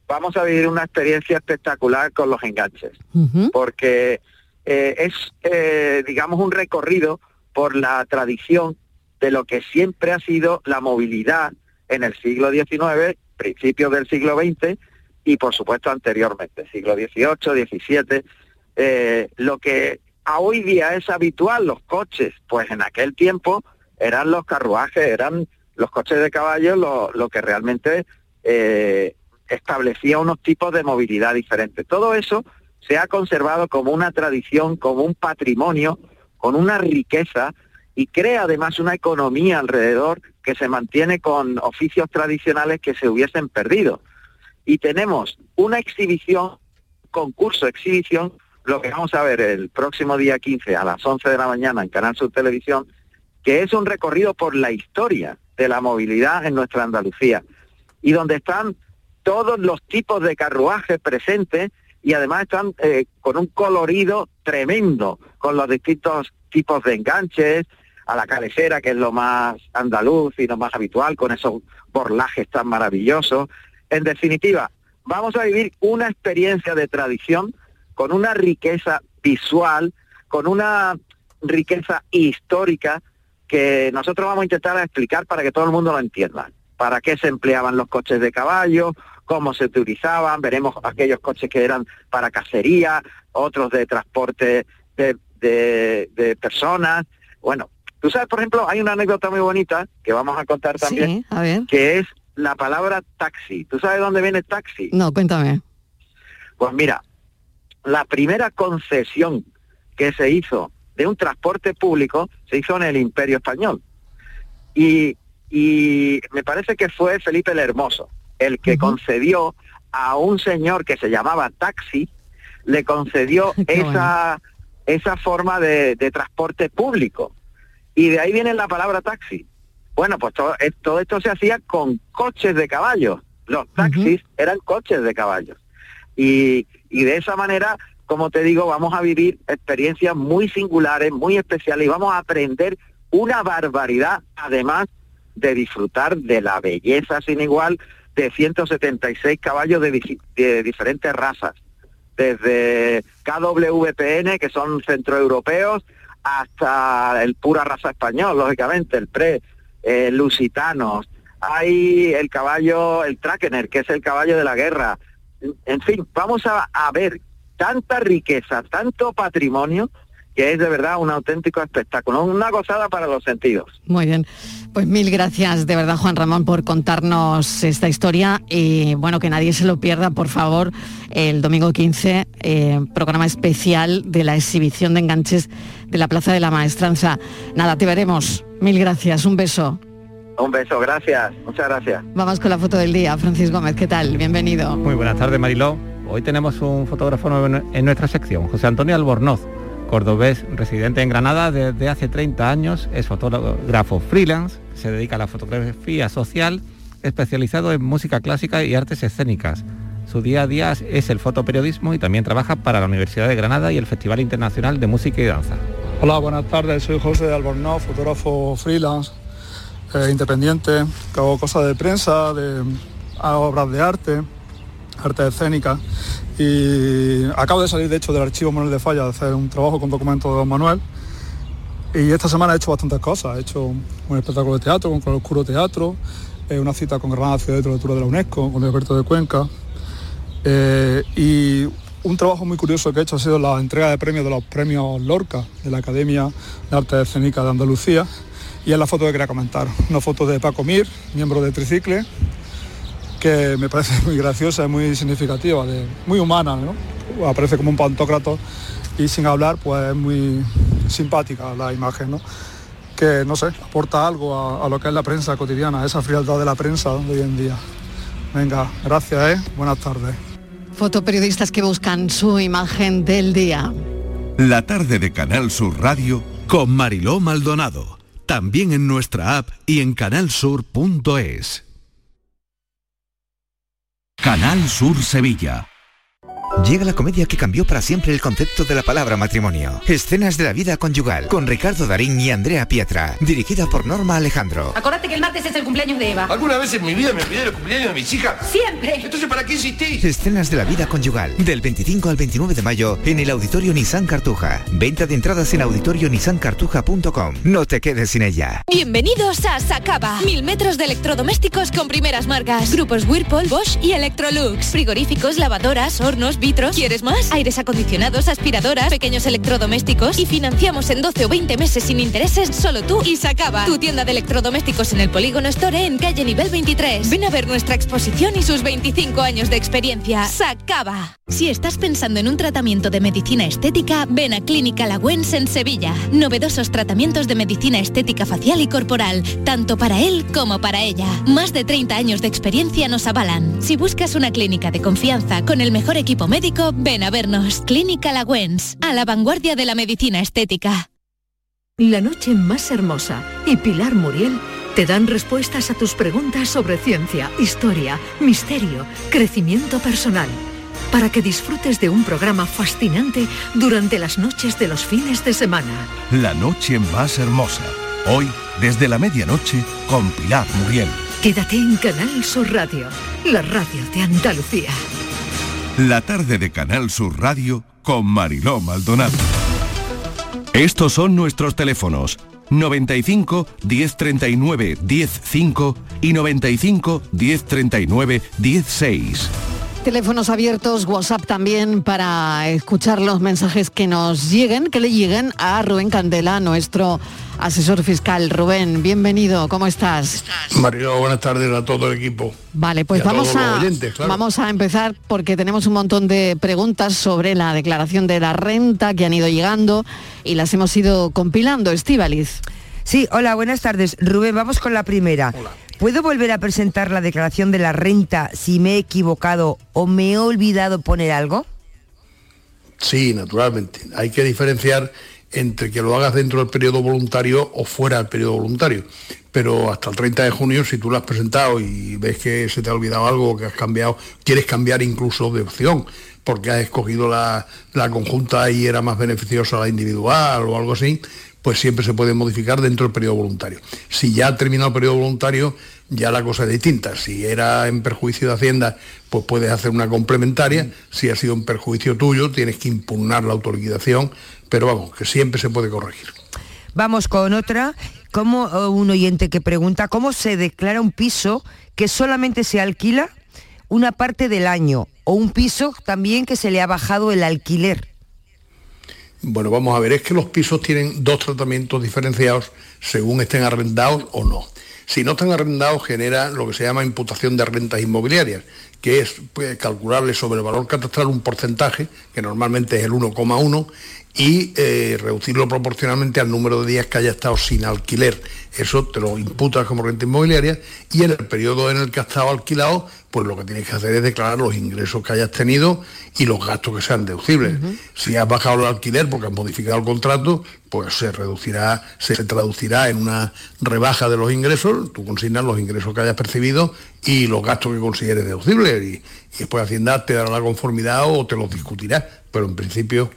vamos a vivir una experiencia espectacular con los enganches, uh-huh. porque eh, es, eh, digamos, un recorrido por la tradición de lo que siempre ha sido la movilidad en el siglo diecinueve, principios del siglo veinte y, por supuesto, anteriormente, siglo dieciocho, diecisiete, eh, lo que a hoy día es habitual, los coches, pues en aquel tiempo eran los carruajes, eran... los coches de caballo, lo, lo que realmente eh, establecía unos tipos de movilidad diferentes. Todo eso se ha conservado como una tradición, como un patrimonio, con una riqueza, y crea además una economía alrededor que se mantiene con oficios tradicionales que se hubiesen perdido. Y tenemos una exhibición, concurso exhibición, lo que vamos a ver el próximo día quince a las once de la mañana en Canal Sur Televisión, que es un recorrido por la historia de la movilidad en nuestra Andalucía, y donde están todos los tipos de carruajes presentes, y además están eh, con un colorido tremendo, con los distintos tipos de enganches, a la cabecera, que es lo más andaluz y lo más habitual, con esos borlajes tan maravillosos. En definitiva, vamos a vivir una experiencia de tradición con una riqueza visual, con una riqueza histórica, que nosotros vamos a intentar explicar para que todo el mundo lo entienda. Para qué se empleaban los coches de caballo, cómo se utilizaban, veremos aquellos coches que eran para cacería, otros de transporte de, de, de personas. Bueno, tú sabes, por ejemplo, hay una anécdota muy bonita que vamos a contar también, sí, a ver, que es la palabra taxi. ¿Tú sabes dónde viene taxi? No, cuéntame. Pues mira, la primera concesión que se hizo de un transporte público se hizo en el Imperio Español. Y, y me parece que fue Felipe el Hermoso el que uh-huh. concedió a un señor que se llamaba Taxi, le concedió esa, bueno. esa forma de, de transporte público. Y de ahí viene la palabra taxi. Bueno, pues todo, todo esto se hacía con coches de caballos. Los taxis uh-huh. eran coches de caballos. Y, y de esa manera... como te digo, vamos a vivir experiencias muy singulares, muy especiales, y vamos a aprender una barbaridad, además de disfrutar de la belleza sin igual de ciento setenta y seis caballos de, de diferentes razas, desde K W P N, que son centroeuropeos, hasta el pura raza español, lógicamente, el pre, eh, lusitanos. Hay el caballo, el Trakehner, que es el caballo de la guerra. En fin, vamos a, a ver tanta riqueza, tanto patrimonio, que es de verdad un auténtico espectáculo, una gozada para los sentidos. Muy bien, pues mil gracias de verdad, Juan Ramón, por contarnos esta historia y bueno, que nadie se lo pierda, por favor, el domingo quince, eh, programa especial de la exhibición de enganches de la Plaza de la Maestranza. Nada, te veremos. Mil gracias, un beso. Un beso, gracias, muchas gracias. Vamos con la foto del día. Francis Gómez, ¿qué tal? Bienvenido. Muy buenas tardes, Mariló. Hoy tenemos un fotógrafo en nuestra sección, José Antonio Albornoz, cordobés residente en Granada desde hace treinta años, es fotógrafo freelance, se dedica a la fotografía social, especializado en música clásica y artes escénicas. Su día a día es el fotoperiodismo y también trabaja para la Universidad de Granada y el Festival Internacional de Música y Danza. Hola, buenas tardes, soy José Albornoz, fotógrafo freelance, eh, independiente, que hago cosas de prensa, de hago obras de arte, artes escénicas. Y acabo de salir, de hecho, del archivo Manuel de Falla, de hacer un trabajo con documentos de don Manuel. Y esta semana he hecho bastantes cosas. He hecho un espectáculo de teatro con Color Oscuro Teatro, eh, una cita con Granada Ciudad de Literatura de la UNESCO, con Alberto de Cuenca. Eh, y un trabajo muy curioso que he hecho ha sido la entrega de premios de los premios Lorca, de la Academia de Artes Escénicas de Andalucía. Y es la foto que quería comentar. Una foto de Paco Mir, miembro de Tricicle, que me parece muy graciosa, muy significativa, de, muy humana, ¿no? Aparece como un pantócrato y sin hablar, pues es muy simpática la imagen, ¿no? Que, no sé, aporta algo a, a lo que es la prensa cotidiana, esa frialdad de la prensa de hoy en día. Venga, gracias, ¿eh? Buenas tardes. Fotoperiodistas que buscan su imagen del día. La tarde de Canal Sur Radio con Mariló Maldonado. También en nuestra app y en canal sur punto es. Canal Sur Sevilla. Llega la comedia que cambió para siempre el concepto de la palabra matrimonio. Escenas de la vida conyugal, con Ricardo Darín y Andrea Pietra, dirigida por Norma Alejandro. Acordate que el martes es el cumpleaños de Eva. ¿Alguna vez en mi vida me olvidé el cumpleaños de mis hijas? ¡Siempre! Entonces, ¿para qué insistís? Escenas de la vida conyugal, del veinticinco al veintinueve de mayo, en el Auditorio Nissan Cartuja. Venta de entradas en auditorio nissan cartuja punto com. No te quedes sin ella. Bienvenidos a Sacaba. Mil metros de electrodomésticos con primeras marcas. Grupos Whirlpool, Bosch y Electrolux. Frigoríficos, lavadoras, hornos, vitros. ¿Quieres más? Aires acondicionados, aspiradoras, pequeños electrodomésticos y financiamos en doce o veinte meses sin intereses. Solo tú y Sacaba, tu tienda de electrodomésticos en el Polígono Store en calle Nivel veintitrés. Ven a ver nuestra exposición y sus veinticinco años de experiencia. Sacaba. Si estás pensando en un tratamiento de medicina estética, ven a Clínica Lagüens en Sevilla. Novedosos tratamientos de medicina estética facial y corporal, tanto para él como para ella. Más de treinta años de experiencia nos avalan. Si buscas una clínica de confianza con el mejor equipo médico, ven a vernos. Clínica Lagüens, a la vanguardia de la medicina estética. La noche más hermosa y Pilar Muriel te dan respuestas a tus preguntas sobre ciencia, historia, misterio, crecimiento personal, para que disfrutes de un programa fascinante durante las noches de los fines de semana. La noche más hermosa, hoy desde la medianoche con Pilar Muriel. Quédate en Canal Sur Radio, la radio de Andalucía. La tarde de Canal Sur Radio con Mariló Maldonado. Estos son nuestros teléfonos: noventa y cinco, diez treinta y nueve, diez cinco y noventa y cinco, diez treinta y nueve, diez seis. Teléfonos abiertos, WhatsApp también para escuchar los mensajes que nos lleguen, que le lleguen a Rubén Candela, nuestro asesor fiscal. Rubén, bienvenido, ¿cómo estás? Mariló, buenas tardes a todo el equipo. Vale, pues a vamos, a, oyentes, claro. vamos a empezar porque tenemos un montón de preguntas sobre la declaración de la renta que han ido llegando y las hemos ido compilando. Estíbaliz. Sí, hola, buenas tardes. Rubén, vamos con la primera. Hola. ¿Puedo volver a presentar la declaración de la renta si me he equivocado o me he olvidado poner algo? Sí, naturalmente. Hay que diferenciar entre que lo hagas dentro del periodo voluntario o fuera del periodo voluntario. Pero hasta el treinta de junio, si tú lo has presentado y ves que se te ha olvidado algo, que has cambiado, quieres cambiar incluso de opción, porque has escogido la, la conjunta y era más beneficiosa la individual o algo así, pues siempre se puede modificar dentro del periodo voluntario. Si ya ha terminado el periodo voluntario, ya la cosa es distinta. Si era en perjuicio de Hacienda, pues puedes hacer una complementaria. Si ha sido en perjuicio tuyo, tienes que impugnar la autoliquidación, pero vamos, que siempre se puede corregir. Vamos con otra. Como un oyente que pregunta, ¿cómo se declara un piso que solamente se alquila una parte del año? O un piso también que se le ha bajado el alquiler. Bueno, vamos a ver, es que los pisos tienen dos tratamientos diferenciados según estén arrendados o no. Si no están arrendados, genera lo que se llama imputación de rentas inmobiliarias, que es pues, calculable sobre el valor catastral un porcentaje, que normalmente es el uno coma uno, y eh, reducirlo proporcionalmente al número de días que haya estado sin alquiler. Eso te lo imputas como renta inmobiliaria, y en el periodo en el que has estado alquilado, pues lo que tienes que hacer es declarar los ingresos que hayas tenido y los gastos que sean deducibles. Uh-huh. Si has bajado el alquiler porque has modificado el contrato, pues se reducirá, se traducirá en una rebaja de los ingresos. Tú consignas los ingresos que hayas percibido y los gastos que consideres deducibles, y, y después Hacienda te dará la conformidad o te los discutirá, pero en principio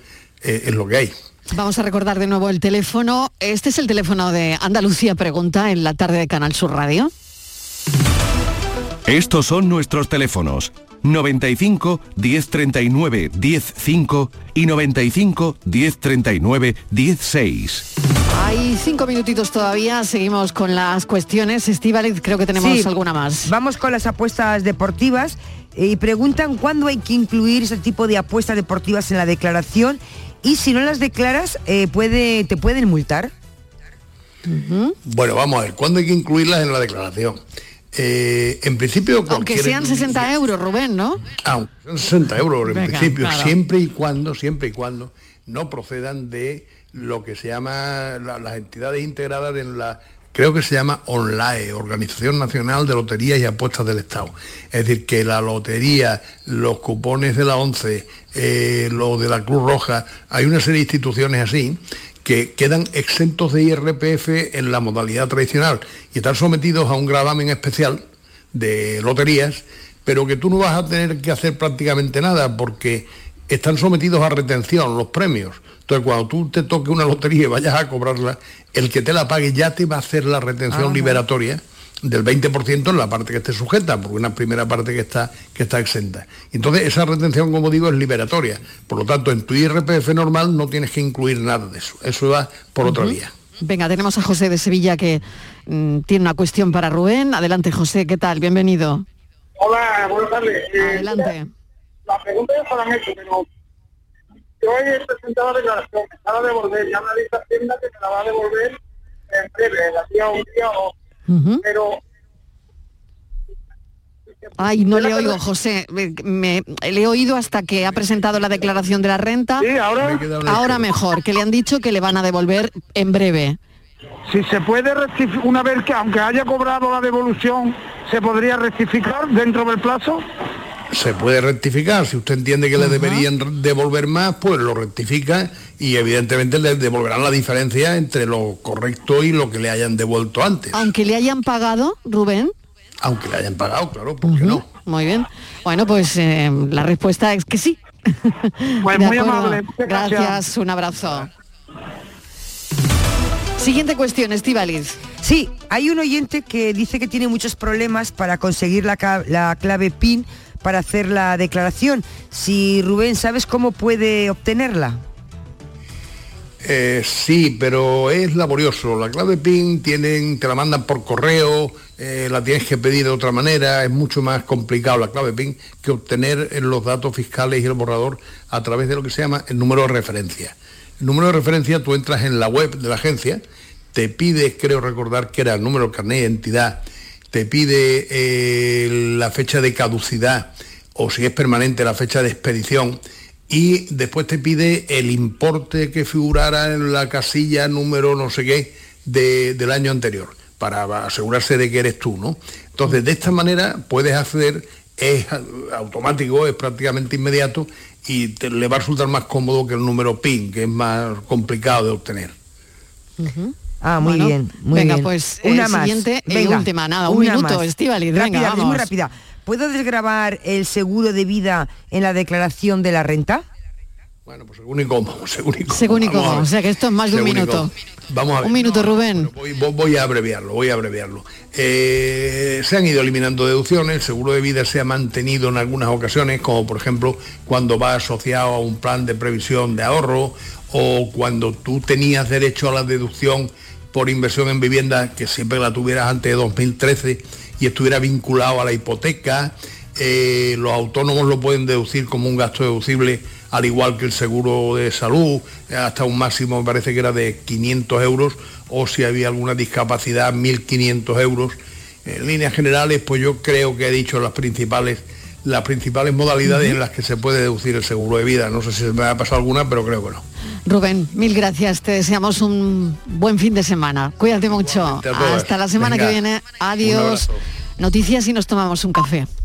es lo que hay. Vamos a recordar de nuevo el teléfono. Este es el teléfono de Andalucía Pregunta en la tarde de Canal Sur Radio. Estos son nuestros teléfonos: noventa y cinco, diez treinta y nueve, diez cinco y noventa y cinco, diez treinta y nueve, diez seis. Hay cinco minutitos todavía, seguimos con las cuestiones. Estíbaliz, creo que tenemos sí, alguna más. Vamos con las apuestas deportivas. Y preguntan cuándo hay que incluir ese tipo de apuestas deportivas en la declaración, y si no las declaras, eh, puede, ¿te pueden multar? Uh-huh. Bueno, vamos a ver, ¿cuándo hay que incluirlas en la declaración? Eh, en principio... Aunque sean sesenta euros, Rubén, ¿no? Aunque sean sesenta euros, en Venga, principio, claro. siempre y cuando, siempre y cuando no procedan de lo que se llama la, las entidades integradas en la... Creo que se llama ONLAE, Organización Nacional de Loterías y Apuestas del Estado. Es decir, que la lotería, los cupones de la ONCE, eh, los de la Cruz Roja, hay una serie de instituciones así que quedan exentos de I R P F en la modalidad tradicional y están sometidos a un gravamen especial de loterías, pero que tú no vas a tener que hacer prácticamente nada porque están sometidos a retención los premios. Entonces, cuando tú te toques una lotería y vayas a cobrarla, el que te la pague ya te va a hacer la retención Ajá. liberatoria del veinte por ciento en la parte que esté sujeta, porque una primera parte que está, que está exenta. Entonces, esa retención, como digo, es liberatoria. Por lo tanto, en tu I R P F normal no tienes que incluir nada de eso. Eso va por uh-huh. otra vía. Venga, tenemos a José de Sevilla que mmm, tiene una cuestión para Rubén. Adelante, José, ¿qué tal? Bienvenido. Hola, buenas tardes. Adelante. La pregunta es para mí, pero... Yo he presentado la declaración, me la va a devolver, ya me ha dicho Hacienda que me la va a devolver en breve, la hacía un día o uh-huh. pero... Ay, no le oigo, la... José, me, me, le he oído hasta que ha presentado la declaración de la renta, sí, ahora, ahora mejor, que le han dicho que le van a devolver en breve. Si se puede rectificar, una vez que aunque haya cobrado la devolución, ¿se podría rectificar dentro del plazo? Se puede rectificar, si usted entiende que le deberían devolver más, pues lo rectifica y evidentemente le devolverán la diferencia entre lo correcto y lo que le hayan devuelto antes. Aunque le hayan pagado, Rubén. Aunque le hayan pagado, claro, ¿por qué uh-huh. no? Muy bien. Bueno, pues eh, la respuesta es que sí. Pues muy amable. Gracias, un abrazo. Siguiente cuestión, Estíbaliz. Sí, hay un oyente que dice que tiene muchos problemas para conseguir la, la clave PIN para hacer la declaración. Si Rubén, ¿sabes cómo puede obtenerla? Eh, sí, pero es laborioso. La clave PIN tienen, te la mandan por correo, eh, la tienes que pedir de otra manera, es mucho más complicado la clave PIN que obtener los datos fiscales y el borrador a través de lo que se llama el número de referencia. El número de referencia, tú entras en la web de la agencia, te pides, creo recordar que era el número de carnet de identidad, te pide eh, la fecha de caducidad o si es permanente la fecha de expedición y después te pide el importe que figurara en la casilla número no sé qué de, del año anterior para asegurarse de que eres tú, ¿no? Entonces, de esta manera puedes acceder, es automático, es prácticamente inmediato y te, le va a resultar más cómodo que el número PIN, que es más complicado de obtener. Uh-huh. Ah, muy bueno, bien, muy venga, bien. Pues, una eh, más. Siguiente venga, última, nada, un minuto, Estíbaliz, venga, rápida, vamos. Muy rápida. ¿Puedo desgravar el seguro de vida en la declaración de la renta? Bueno, pues según y cómo, según y cómo. Según y cómo, o sea que esto es más de un minuto. Vamos a ver. Un minuto, Rubén. Bueno, voy, voy a abreviarlo, voy a abreviarlo. Eh, se han ido eliminando deducciones, el seguro de vida se ha mantenido en algunas ocasiones, como por ejemplo cuando va asociado a un plan de previsión de ahorro o cuando tú tenías derecho a la deducción por inversión en vivienda, que siempre la tuvieras antes de dos mil trece y estuviera vinculado a la hipoteca. Eh, los autónomos lo pueden deducir como un gasto deducible, al igual que el seguro de salud, hasta un máximo, me parece que era de quinientos euros, o si había alguna discapacidad, mil quinientos euros. En líneas generales, pues yo creo que he dicho las principales, las principales modalidades en las que se puede deducir el seguro de vida. No sé si me ha pasado alguna, pero creo que no. Rubén, mil gracias. Te deseamos un buen fin de semana. Cuídate mucho. Hasta la semana Venga, que viene. Adiós. Noticias y nos tomamos un café.